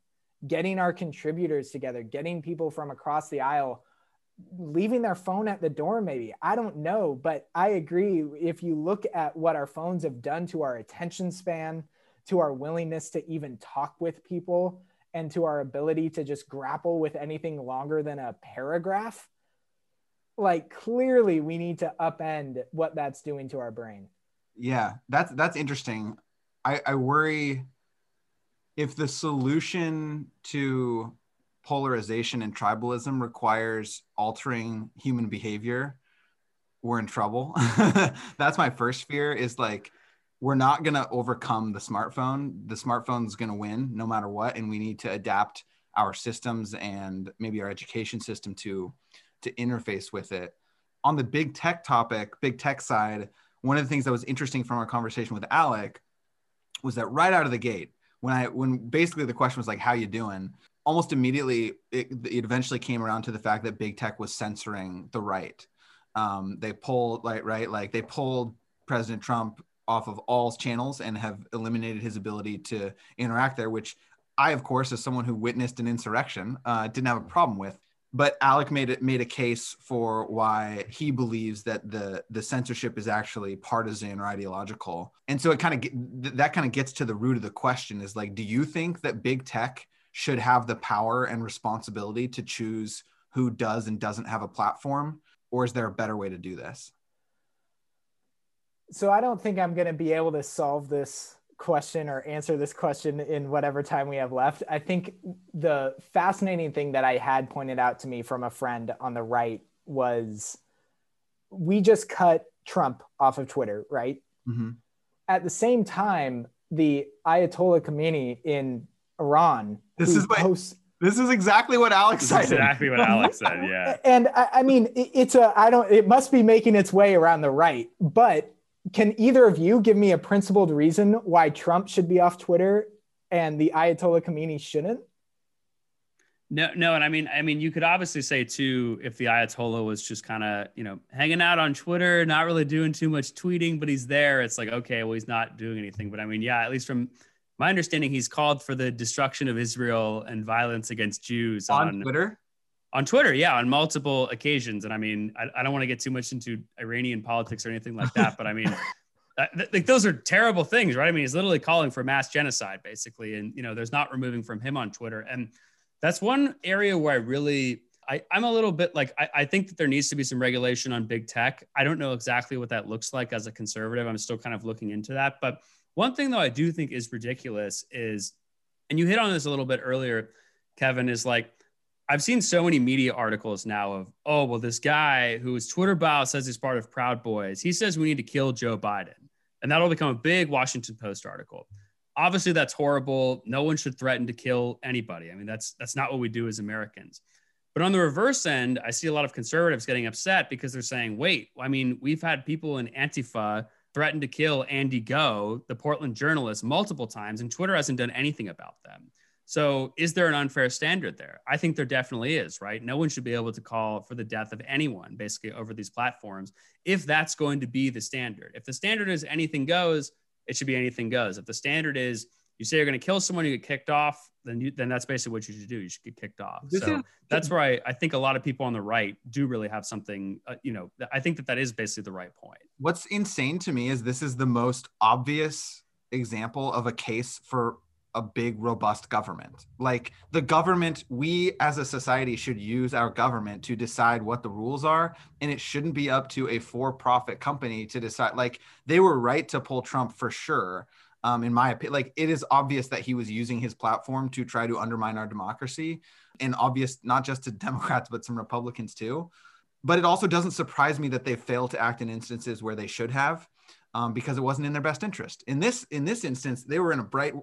getting our contributors together, getting people from across the aisle, leaving their phone at the door, maybe. I don't know, but I agree. If you look at what our phones have done to our attention span, to our willingness to even talk with people, and to our ability to just grapple with anything longer than a paragraph, like clearly we need to upend what that's doing to our brain. Yeah, that's interesting. I worry if the solution to polarization and tribalism requires altering human behavior, we're in trouble. That's my first fear, is like, we're not going to overcome the smartphone. The smartphone's going to win no matter what. And we need to adapt our systems and maybe our education system to interface with it. On the big tech topic, big tech side, one of the things that was interesting from our conversation with Alek was that right out of the gate, when basically the question was like, how you doing? Almost immediately, it eventually came around to the fact that big tech was censoring the right. They pulled President Trump off of all channels and have eliminated his ability to interact there, which I, of course, as someone who witnessed an insurrection, didn't have a problem with. But Alek made a case for why he believes that the censorship is actually partisan or ideological, and so it kind of gets to the root of the question: is like, do you think that big tech should have the power and responsibility to choose who does and doesn't have a platform? Or is there a better way to do this? So I don't think I'm going to be able to solve this question or answer this question in whatever time we have left. I think the fascinating thing that I had pointed out to me from a friend on the right was we just cut Trump off of Twitter, right? Mm-hmm. At the same time, the Ayatollah Khomeini in Iran. This is exactly what Alek said. Exactly what Alek said. Yeah. And I mean, it must be making its way around the right, but can either of you give me a principled reason why Trump should be off Twitter and the Ayatollah Khomeini shouldn't? No. And I mean, you could obviously say too, if the Ayatollah was just kind of, hanging out on Twitter, not really doing too much tweeting, but he's there, it's like, okay, well, he's not doing anything. But I mean, yeah, at least from my understanding, he's called for the destruction of Israel and violence against Jews on Twitter. On Twitter, yeah, on multiple occasions. And I mean, I don't want to get too much into Iranian politics or anything like that, but I mean, those are terrible things, right? I mean, he's literally calling for mass genocide, basically. And, there's not removing from him on Twitter. And that's one area where I'm a little bit like, I think that there needs to be some regulation on big tech. I don't know exactly what that looks like as a conservative. I'm still kind of looking into that. But one thing, though, I do think is ridiculous is, and you hit on this a little bit earlier, Kevin, is like, I've seen so many media articles now of, oh, well, this guy who is Twitter bio says he's part of Proud Boys. He says we need to kill Joe Biden. And that'll become a big Washington Post article. Obviously, that's horrible. No one should threaten to kill anybody. I mean, that's not what we do as Americans. But on the reverse end, I see a lot of conservatives getting upset because they're saying, wait, I mean, we've had people in Antifa threaten to kill Andy Ngo, the Portland journalist, multiple times, and Twitter hasn't done anything about them. So is there an unfair standard there? I think there definitely is, right? No one should be able to call for the death of anyone basically over these platforms if that's going to be the standard. If the standard is anything goes, it should be anything goes. If the standard is you say you're going to kill someone, you get kicked off, then that's basically what you should do. You should get kicked off. So that's where I think a lot of people on the right do really have something, I think that is basically the right point. What's insane to me is this is the most obvious example of a case for a big, robust government. Like the government, we as a society should use our government to decide what the rules are. And it shouldn't be up to a for-profit company to decide. Like they were right to pull Trump for sure. In my opinion, like it is obvious that he was using his platform to try to undermine our democracy, and obvious not just to Democrats, but some Republicans too. But it also doesn't surprise me that they failed to act in instances where they should have. Because it wasn't in their best interest. In this instance, they were in a bright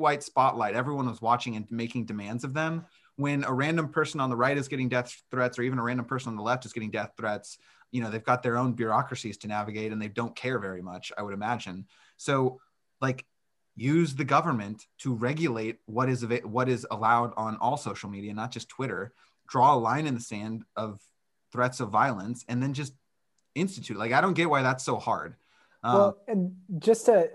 white spotlight. Everyone was watching and making demands of them. When a random person on the right is getting death threats, or even a random person on the left is getting death threats, they've got their own bureaucracies to navigate, and they don't care very much, I would imagine. So, like, use the government to regulate what is allowed on all social media, not just Twitter. Draw a line in the sand of threats of violence, and then just institute. Like, I don't get why that's so hard. Well, and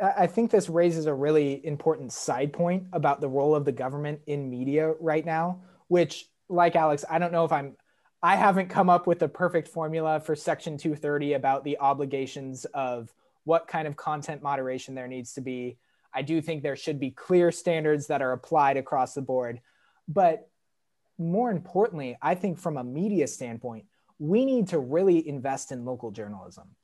I think this raises a really important side point about the role of the government in media right now, which, like Alek, I don't know if I haven't come up with the perfect formula for Section 230 about the obligations of what kind of content moderation there needs to be. I do think there should be clear standards that are applied across the board. But more importantly, I think from a media standpoint, we need to really invest in local journalism.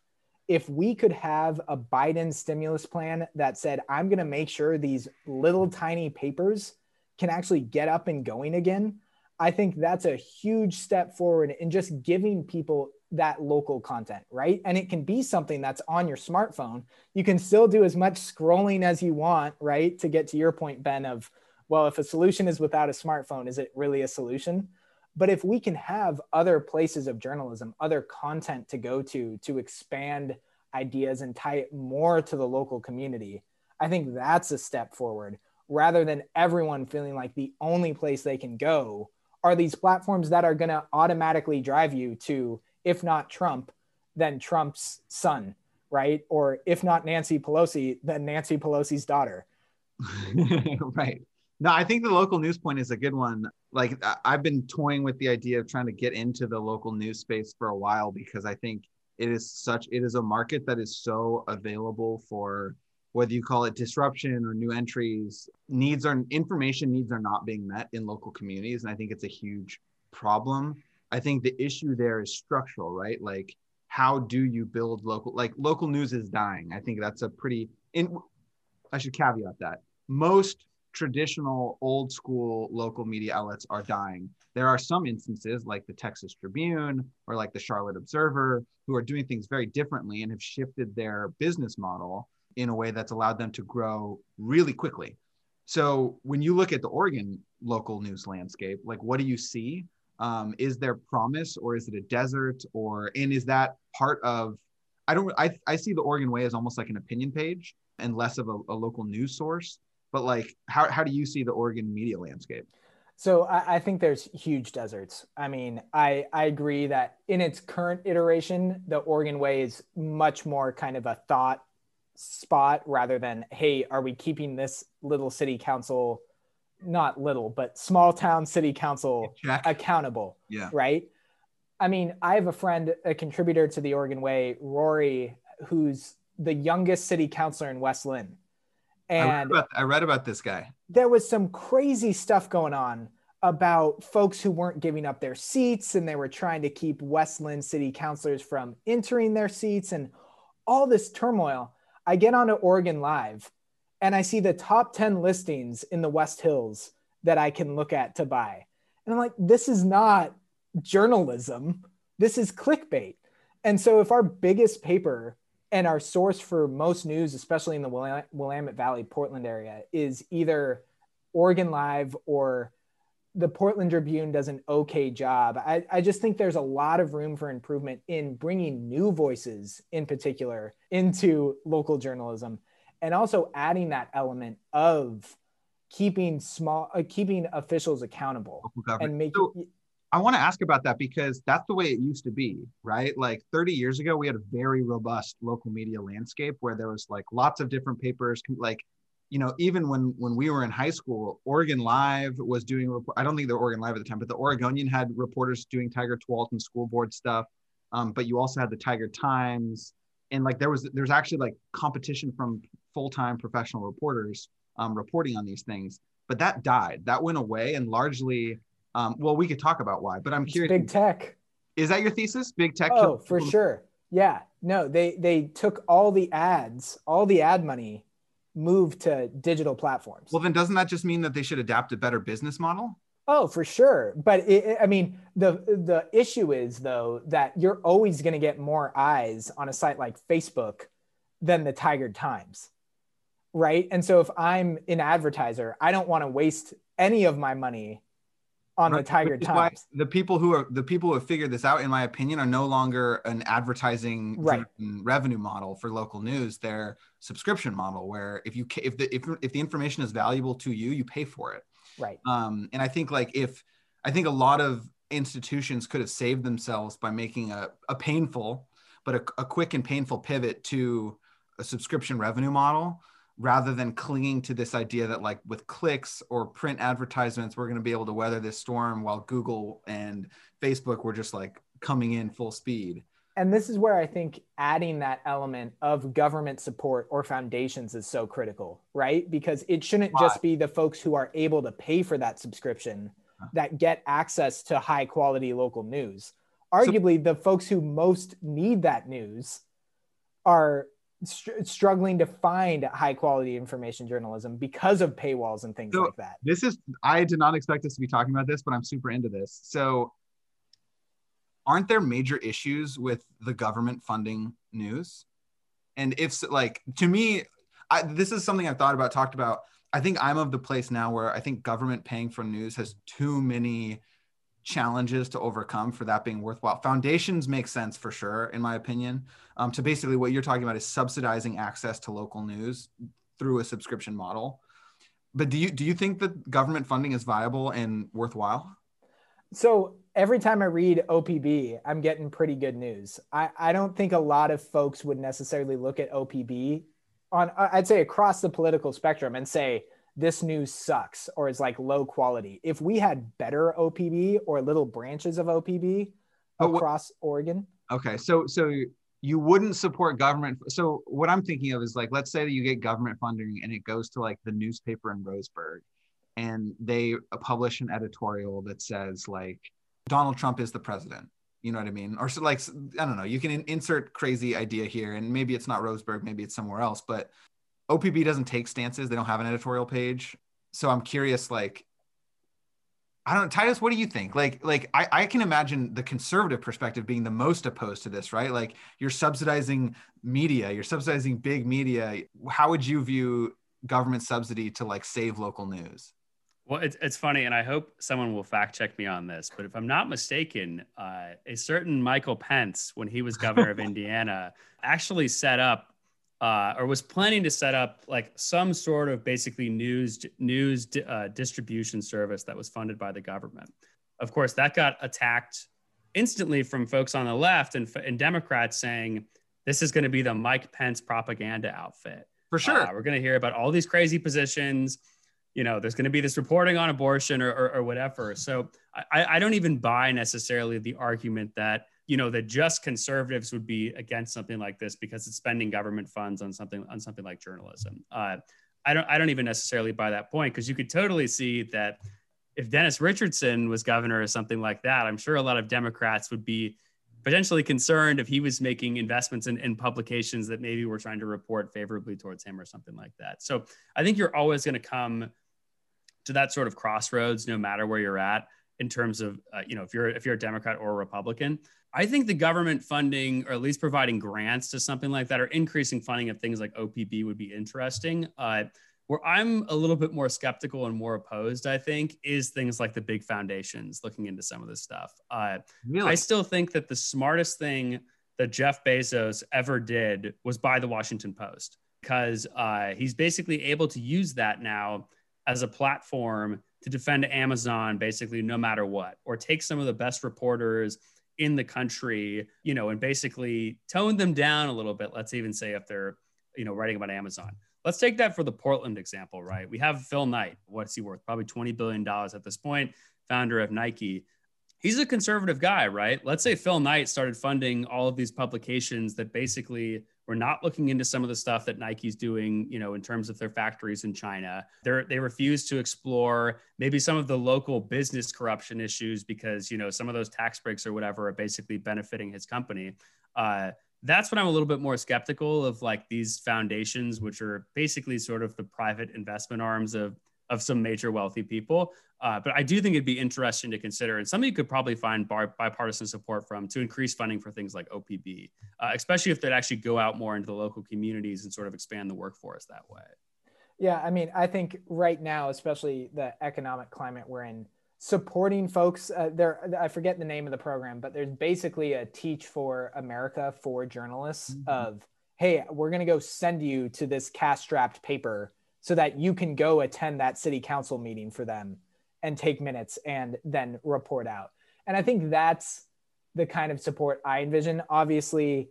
If we could have a Biden stimulus plan that said, I'm going to make sure these little tiny papers can actually get up and going again, I think that's a huge step forward in just giving people that local content, right? And it can be something that's on your smartphone. You can still do as much scrolling as you want, right? To get to your point, Ben, of, well, if a solution is without a smartphone, is it really a solution? But if we can have other places of journalism, other content to go to expand ideas and tie it more to the local community, I think that's a step forward, rather than everyone feeling like the only place they can go are these platforms that are going to automatically drive you to, if not Trump, then Trump's son, right? Or if not Nancy Pelosi, then Nancy Pelosi's daughter. Right. No, I think the local news point is a good one. Like, I've been toying with the idea of trying to get into the local news space for a while, because I think it is a market that is so available for, whether you call it disruption or new entries, information needs are not being met in local communities. And I think it's a huge problem. I think the issue there is structural, right? Like, how do you build local news is dying. I think that's a pretty, I should caveat that. Most traditional old school local media outlets are dying. There are some instances like the Texas Tribune or like the Charlotte Observer who are doing things very differently and have shifted their business model in a way that's allowed them to grow really quickly. So when you look at the Oregon local news landscape, like what do you see? Is there promise or is it a desert, or, and is that part of, I see the Oregon Way as almost like an opinion page and less of a local news source. But like, how do you see the Oregon media landscape? So I think there's huge deserts. I mean, I agree that in its current iteration, the Oregon Way is much more kind of a thought spot rather than, hey, are we keeping this little city council, not little, but small town city council accountable, right? I mean, I have a friend, a contributor to the Oregon Way, Rory, who's the youngest city councilor in West Linn. And I read about this guy. There was some crazy stuff going on about folks who weren't giving up their seats, and they were trying to keep West Linn city councilors from entering their seats and all this turmoil. I get onto Oregon Live and I see the top 10 listings in the West Hills that I can look at to buy. And I'm like, this is not journalism. This is clickbait. And so if our biggest paper and our source for most news, especially in the Willamette Valley, Portland area, is either Oregon Live or the Portland Tribune does an okay job. I just think there's a lot of room for improvement in bringing new voices in particular into local journalism, and also adding that element of keeping officials accountable. And I want to ask about that, because that's the way it used to be, right? Like 30 years ago, we had a very robust local media landscape where there was like lots of different papers. Like, you know, even when we were in high school, Oregon Live was doing, I don't think they were Oregon Live at the time, but the Oregonian had reporters doing Tiger Tualatin school board stuff. But you also had the Tiger Times. And like, there's actually like competition from full-time professional reporters reporting on these things, but that died, that went away. And largely, well, we could talk about why, but I'm curious. Big tech. Is that your thesis? Big tech? Oh, for sure. Yeah. No, they took all the ads, all the ad money, moved to digital platforms. Well, then doesn't that just mean that they should adapt a better business model? Oh, for sure. But I mean, the issue is, though, that you're always going to get more eyes on a site like Facebook than the Tiger Times, right? And so if I'm an advertiser, I don't want to waste any of my money on the Tiger Times. The people who have figured this out, in my opinion, are no longer an advertising revenue model for local news. They're subscription model, where if the information is valuable to you, you pay for it. Right. And I think I think a lot of institutions could have saved themselves by making a painful, but a quick and painful pivot to a subscription revenue model, rather than clinging to this idea that like with clicks or print advertisements, we're going to be able to weather this storm, while Google and Facebook were just like coming in full speed. And this is where I think adding that element of government support or foundations is so critical, right? Because it shouldn't just be the folks who are able to pay for that subscription that get access to high quality local news. Arguably, the folks who most need that news are struggling to find high quality information journalism because of paywalls and things like that. I did not expect us to be talking about this, but I'm super into this. So aren't there major issues with the government funding news? And if like, to me, this is something I've talked about. I think I'm of the place now where I think government paying for news has too many challenges to overcome for that being worthwhile. Foundations make sense, for sure, in my opinion. So basically what you're talking about is subsidizing access to local news through a subscription model. But do you think that government funding is viable and worthwhile? So every time I read OPB, I'm getting pretty good news. I don't think a lot of folks would necessarily look at OPB on, I'd say, across the political spectrum and say, this news sucks or is like low quality. If we had better OPB or little branches of OPB across Oregon. Okay. So you wouldn't support government. So what I'm thinking of is like, let's say that you get government funding and it goes to like the newspaper in Roseburg and they publish an editorial that says like, Donald Trump is the president. You know what I mean? Or so like, I don't know, you can insert crazy idea here, and maybe it's not Roseburg, maybe it's somewhere else, but OPB doesn't take stances. They don't have an editorial page. So I'm curious, like, I don't know, Titus, what do you think? I can imagine the conservative perspective being the most opposed to this, right? Like, you're subsidizing media, you're subsidizing big media. How would you view government subsidy to like save local news? Well, it's funny, and I hope someone will fact check me on this, but if I'm not mistaken, a certain Michael Pence, when he was governor of Indiana, actually set up or was planning to set up like some sort of basically news distribution service that was funded by the government. Of course, that got attacked instantly from folks on the left and Democrats saying, this is going to be the Mike Pence propaganda outfit. For sure. We're going to hear about all these crazy positions. You know, there's going to be this reporting on abortion or whatever. So I don't even buy necessarily the argument that, you know, that just conservatives would be against something like this because it's spending government funds on something like journalism. I don't even necessarily buy that point, because you could totally see that if Dennis Richardson was governor or something like that, I'm sure a lot of Democrats would be potentially concerned if he was making investments in publications that maybe were trying to report favorably towards him or something like that. So I think you're always going to come to that sort of crossroads, no matter where you're at in terms of, you know, if you're a Democrat or a Republican. I think the government funding, or at least providing grants to something like that, or increasing funding of things like OPB would be interesting. Where I'm a little bit more skeptical and more opposed, I think, is things like the big foundations looking into some of this stuff. Really? I still think that the smartest thing that Jeff Bezos ever did was buy the Washington Post, because he's basically able to use that now as a platform to defend Amazon basically no matter what, or take some of the best reporters in the country, you know, and basically tone them down a little bit. Let's even say if they're, you know, writing about Amazon. Let's take that for the Portland example, right? We have Phil Knight. What's he worth? Probably $20 billion at this point, founder of Nike. He's a conservative guy, right? Let's say Phil Knight started funding all of these publications that basically were not looking into some of the stuff that Nike's doing, you know, in terms of their factories in China. They refuse to explore maybe some of the local business corruption issues because, you know, some of those tax breaks or whatever are basically benefiting his company. That's what I'm a little bit more skeptical of, like these foundations, which are basically sort of the private investment arms of some major wealthy people. But I do think it'd be interesting to consider, and something you could probably find bipartisan support from, to increase funding for things like OPB, especially if they'd actually go out more into the local communities and sort of expand the workforce that way. Yeah, I mean, I think right now, especially the economic climate we're in, supporting folks I forget the name of the program, but there's basically a Teach for America for journalists of, hey, we're going to go send you to this cash-strapped paper so that you can go attend that city council meeting for them and take minutes and then report out. And I think that's the kind of support I envision. Obviously,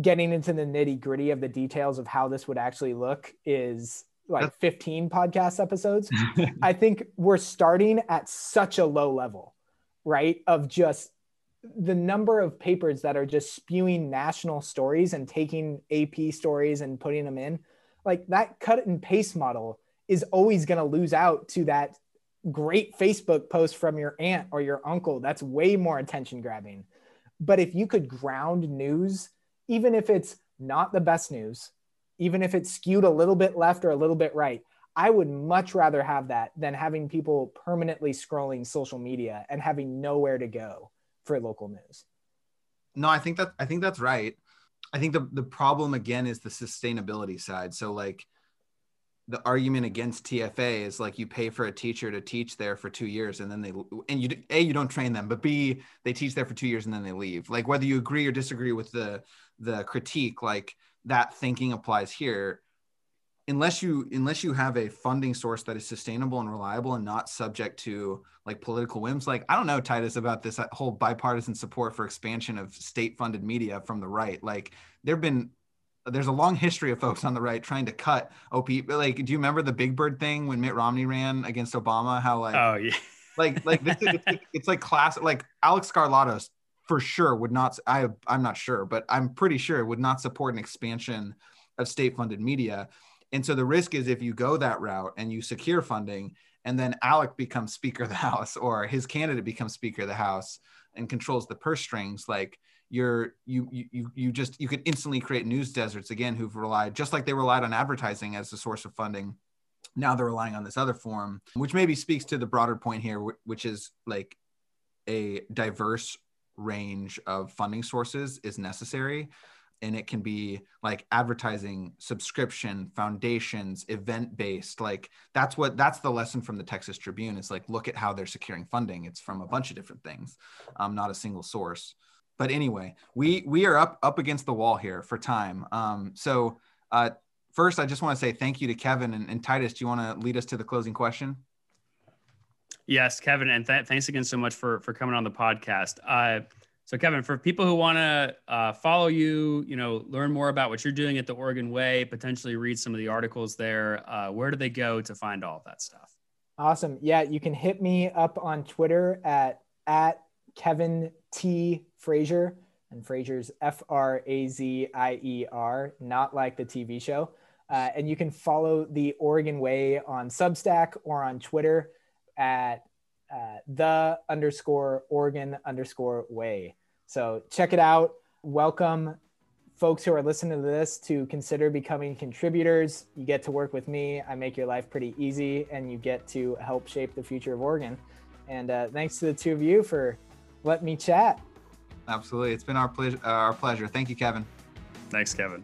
getting into the nitty-gritty of the details of how this would actually look is like 15 podcast episodes. I think we're starting at such a low level, right? Of just the number of papers that are just spewing national stories and taking AP stories and putting them in. Like, that cut and paste model is always going to lose out to that great Facebook post from your aunt or your uncle. That's way more attention grabbing. But if you could ground news, even if it's not the best news, even if it's skewed a little bit left or a little bit right, I would much rather have that than having people permanently scrolling social media and having nowhere to go for local news. No, I think that's right. I think the problem again is the sustainability side. So like, the argument against TFA is like, you pay for a teacher to teach there for 2 years and then you don't train them, but B, they teach there for 2 years and then they leave. Like, whether you agree or disagree with the critique, like, that thinking applies here. Unless you have a funding source that is sustainable and reliable and not subject to like political whims. Like, I don't know, Titus, about this whole bipartisan support for expansion of state funded media from the right. Like, there's a long history of folks on the right trying to cut OPB. Like, do you remember the Big Bird thing when Mitt Romney ran against Obama? How like, oh yeah, like this is, it's like classic. Like, Alek Skarlatos for sure would not. I'm not sure, but I'm pretty sure would not support an expansion of state-funded media. And so the risk is, if you go that route and you secure funding, and then Alek becomes Speaker of the House, or his candidate becomes Speaker of the House and controls the purse strings, like, you could instantly create news deserts again, who've relied, just like they relied on advertising as a source of funding. Now they're relying on this other form, which maybe speaks to the broader point here, which is like a diverse range of funding sources is necessary. And it can be like advertising, subscription, foundations, event-based. Like that's the lesson from the Texas Tribune. It's like, look at how they're securing funding. It's from a bunch of different things, not a single source. But anyway, we are up against the wall here for time. So first, I just want to say thank you to Kevin and Titus. Do you want to lead us to the closing question? Yes, Kevin, and thanks again so much for coming on the podcast. So Kevin, for people who want to follow you, learn more about what you're doing at the Oregon Way, potentially read some of the articles there, where do they go to find all of that stuff? Awesome. Yeah, you can hit me up on Twitter at Kevin T. Frazier, and Frazier's F-R-A-Z-I-E-R, not like the TV show. And you can follow the Oregon Way on Substack or on Twitter at @the_Oregon_way. So check it out. Welcome folks who are listening to this to consider becoming contributors. You get to work with me. I make your life pretty easy, and you get to help shape the future of Oregon. And thanks to the two of you for letting me chat. Absolutely. It's been our pleasure. Thank you, Kevin. Thanks, Kevin.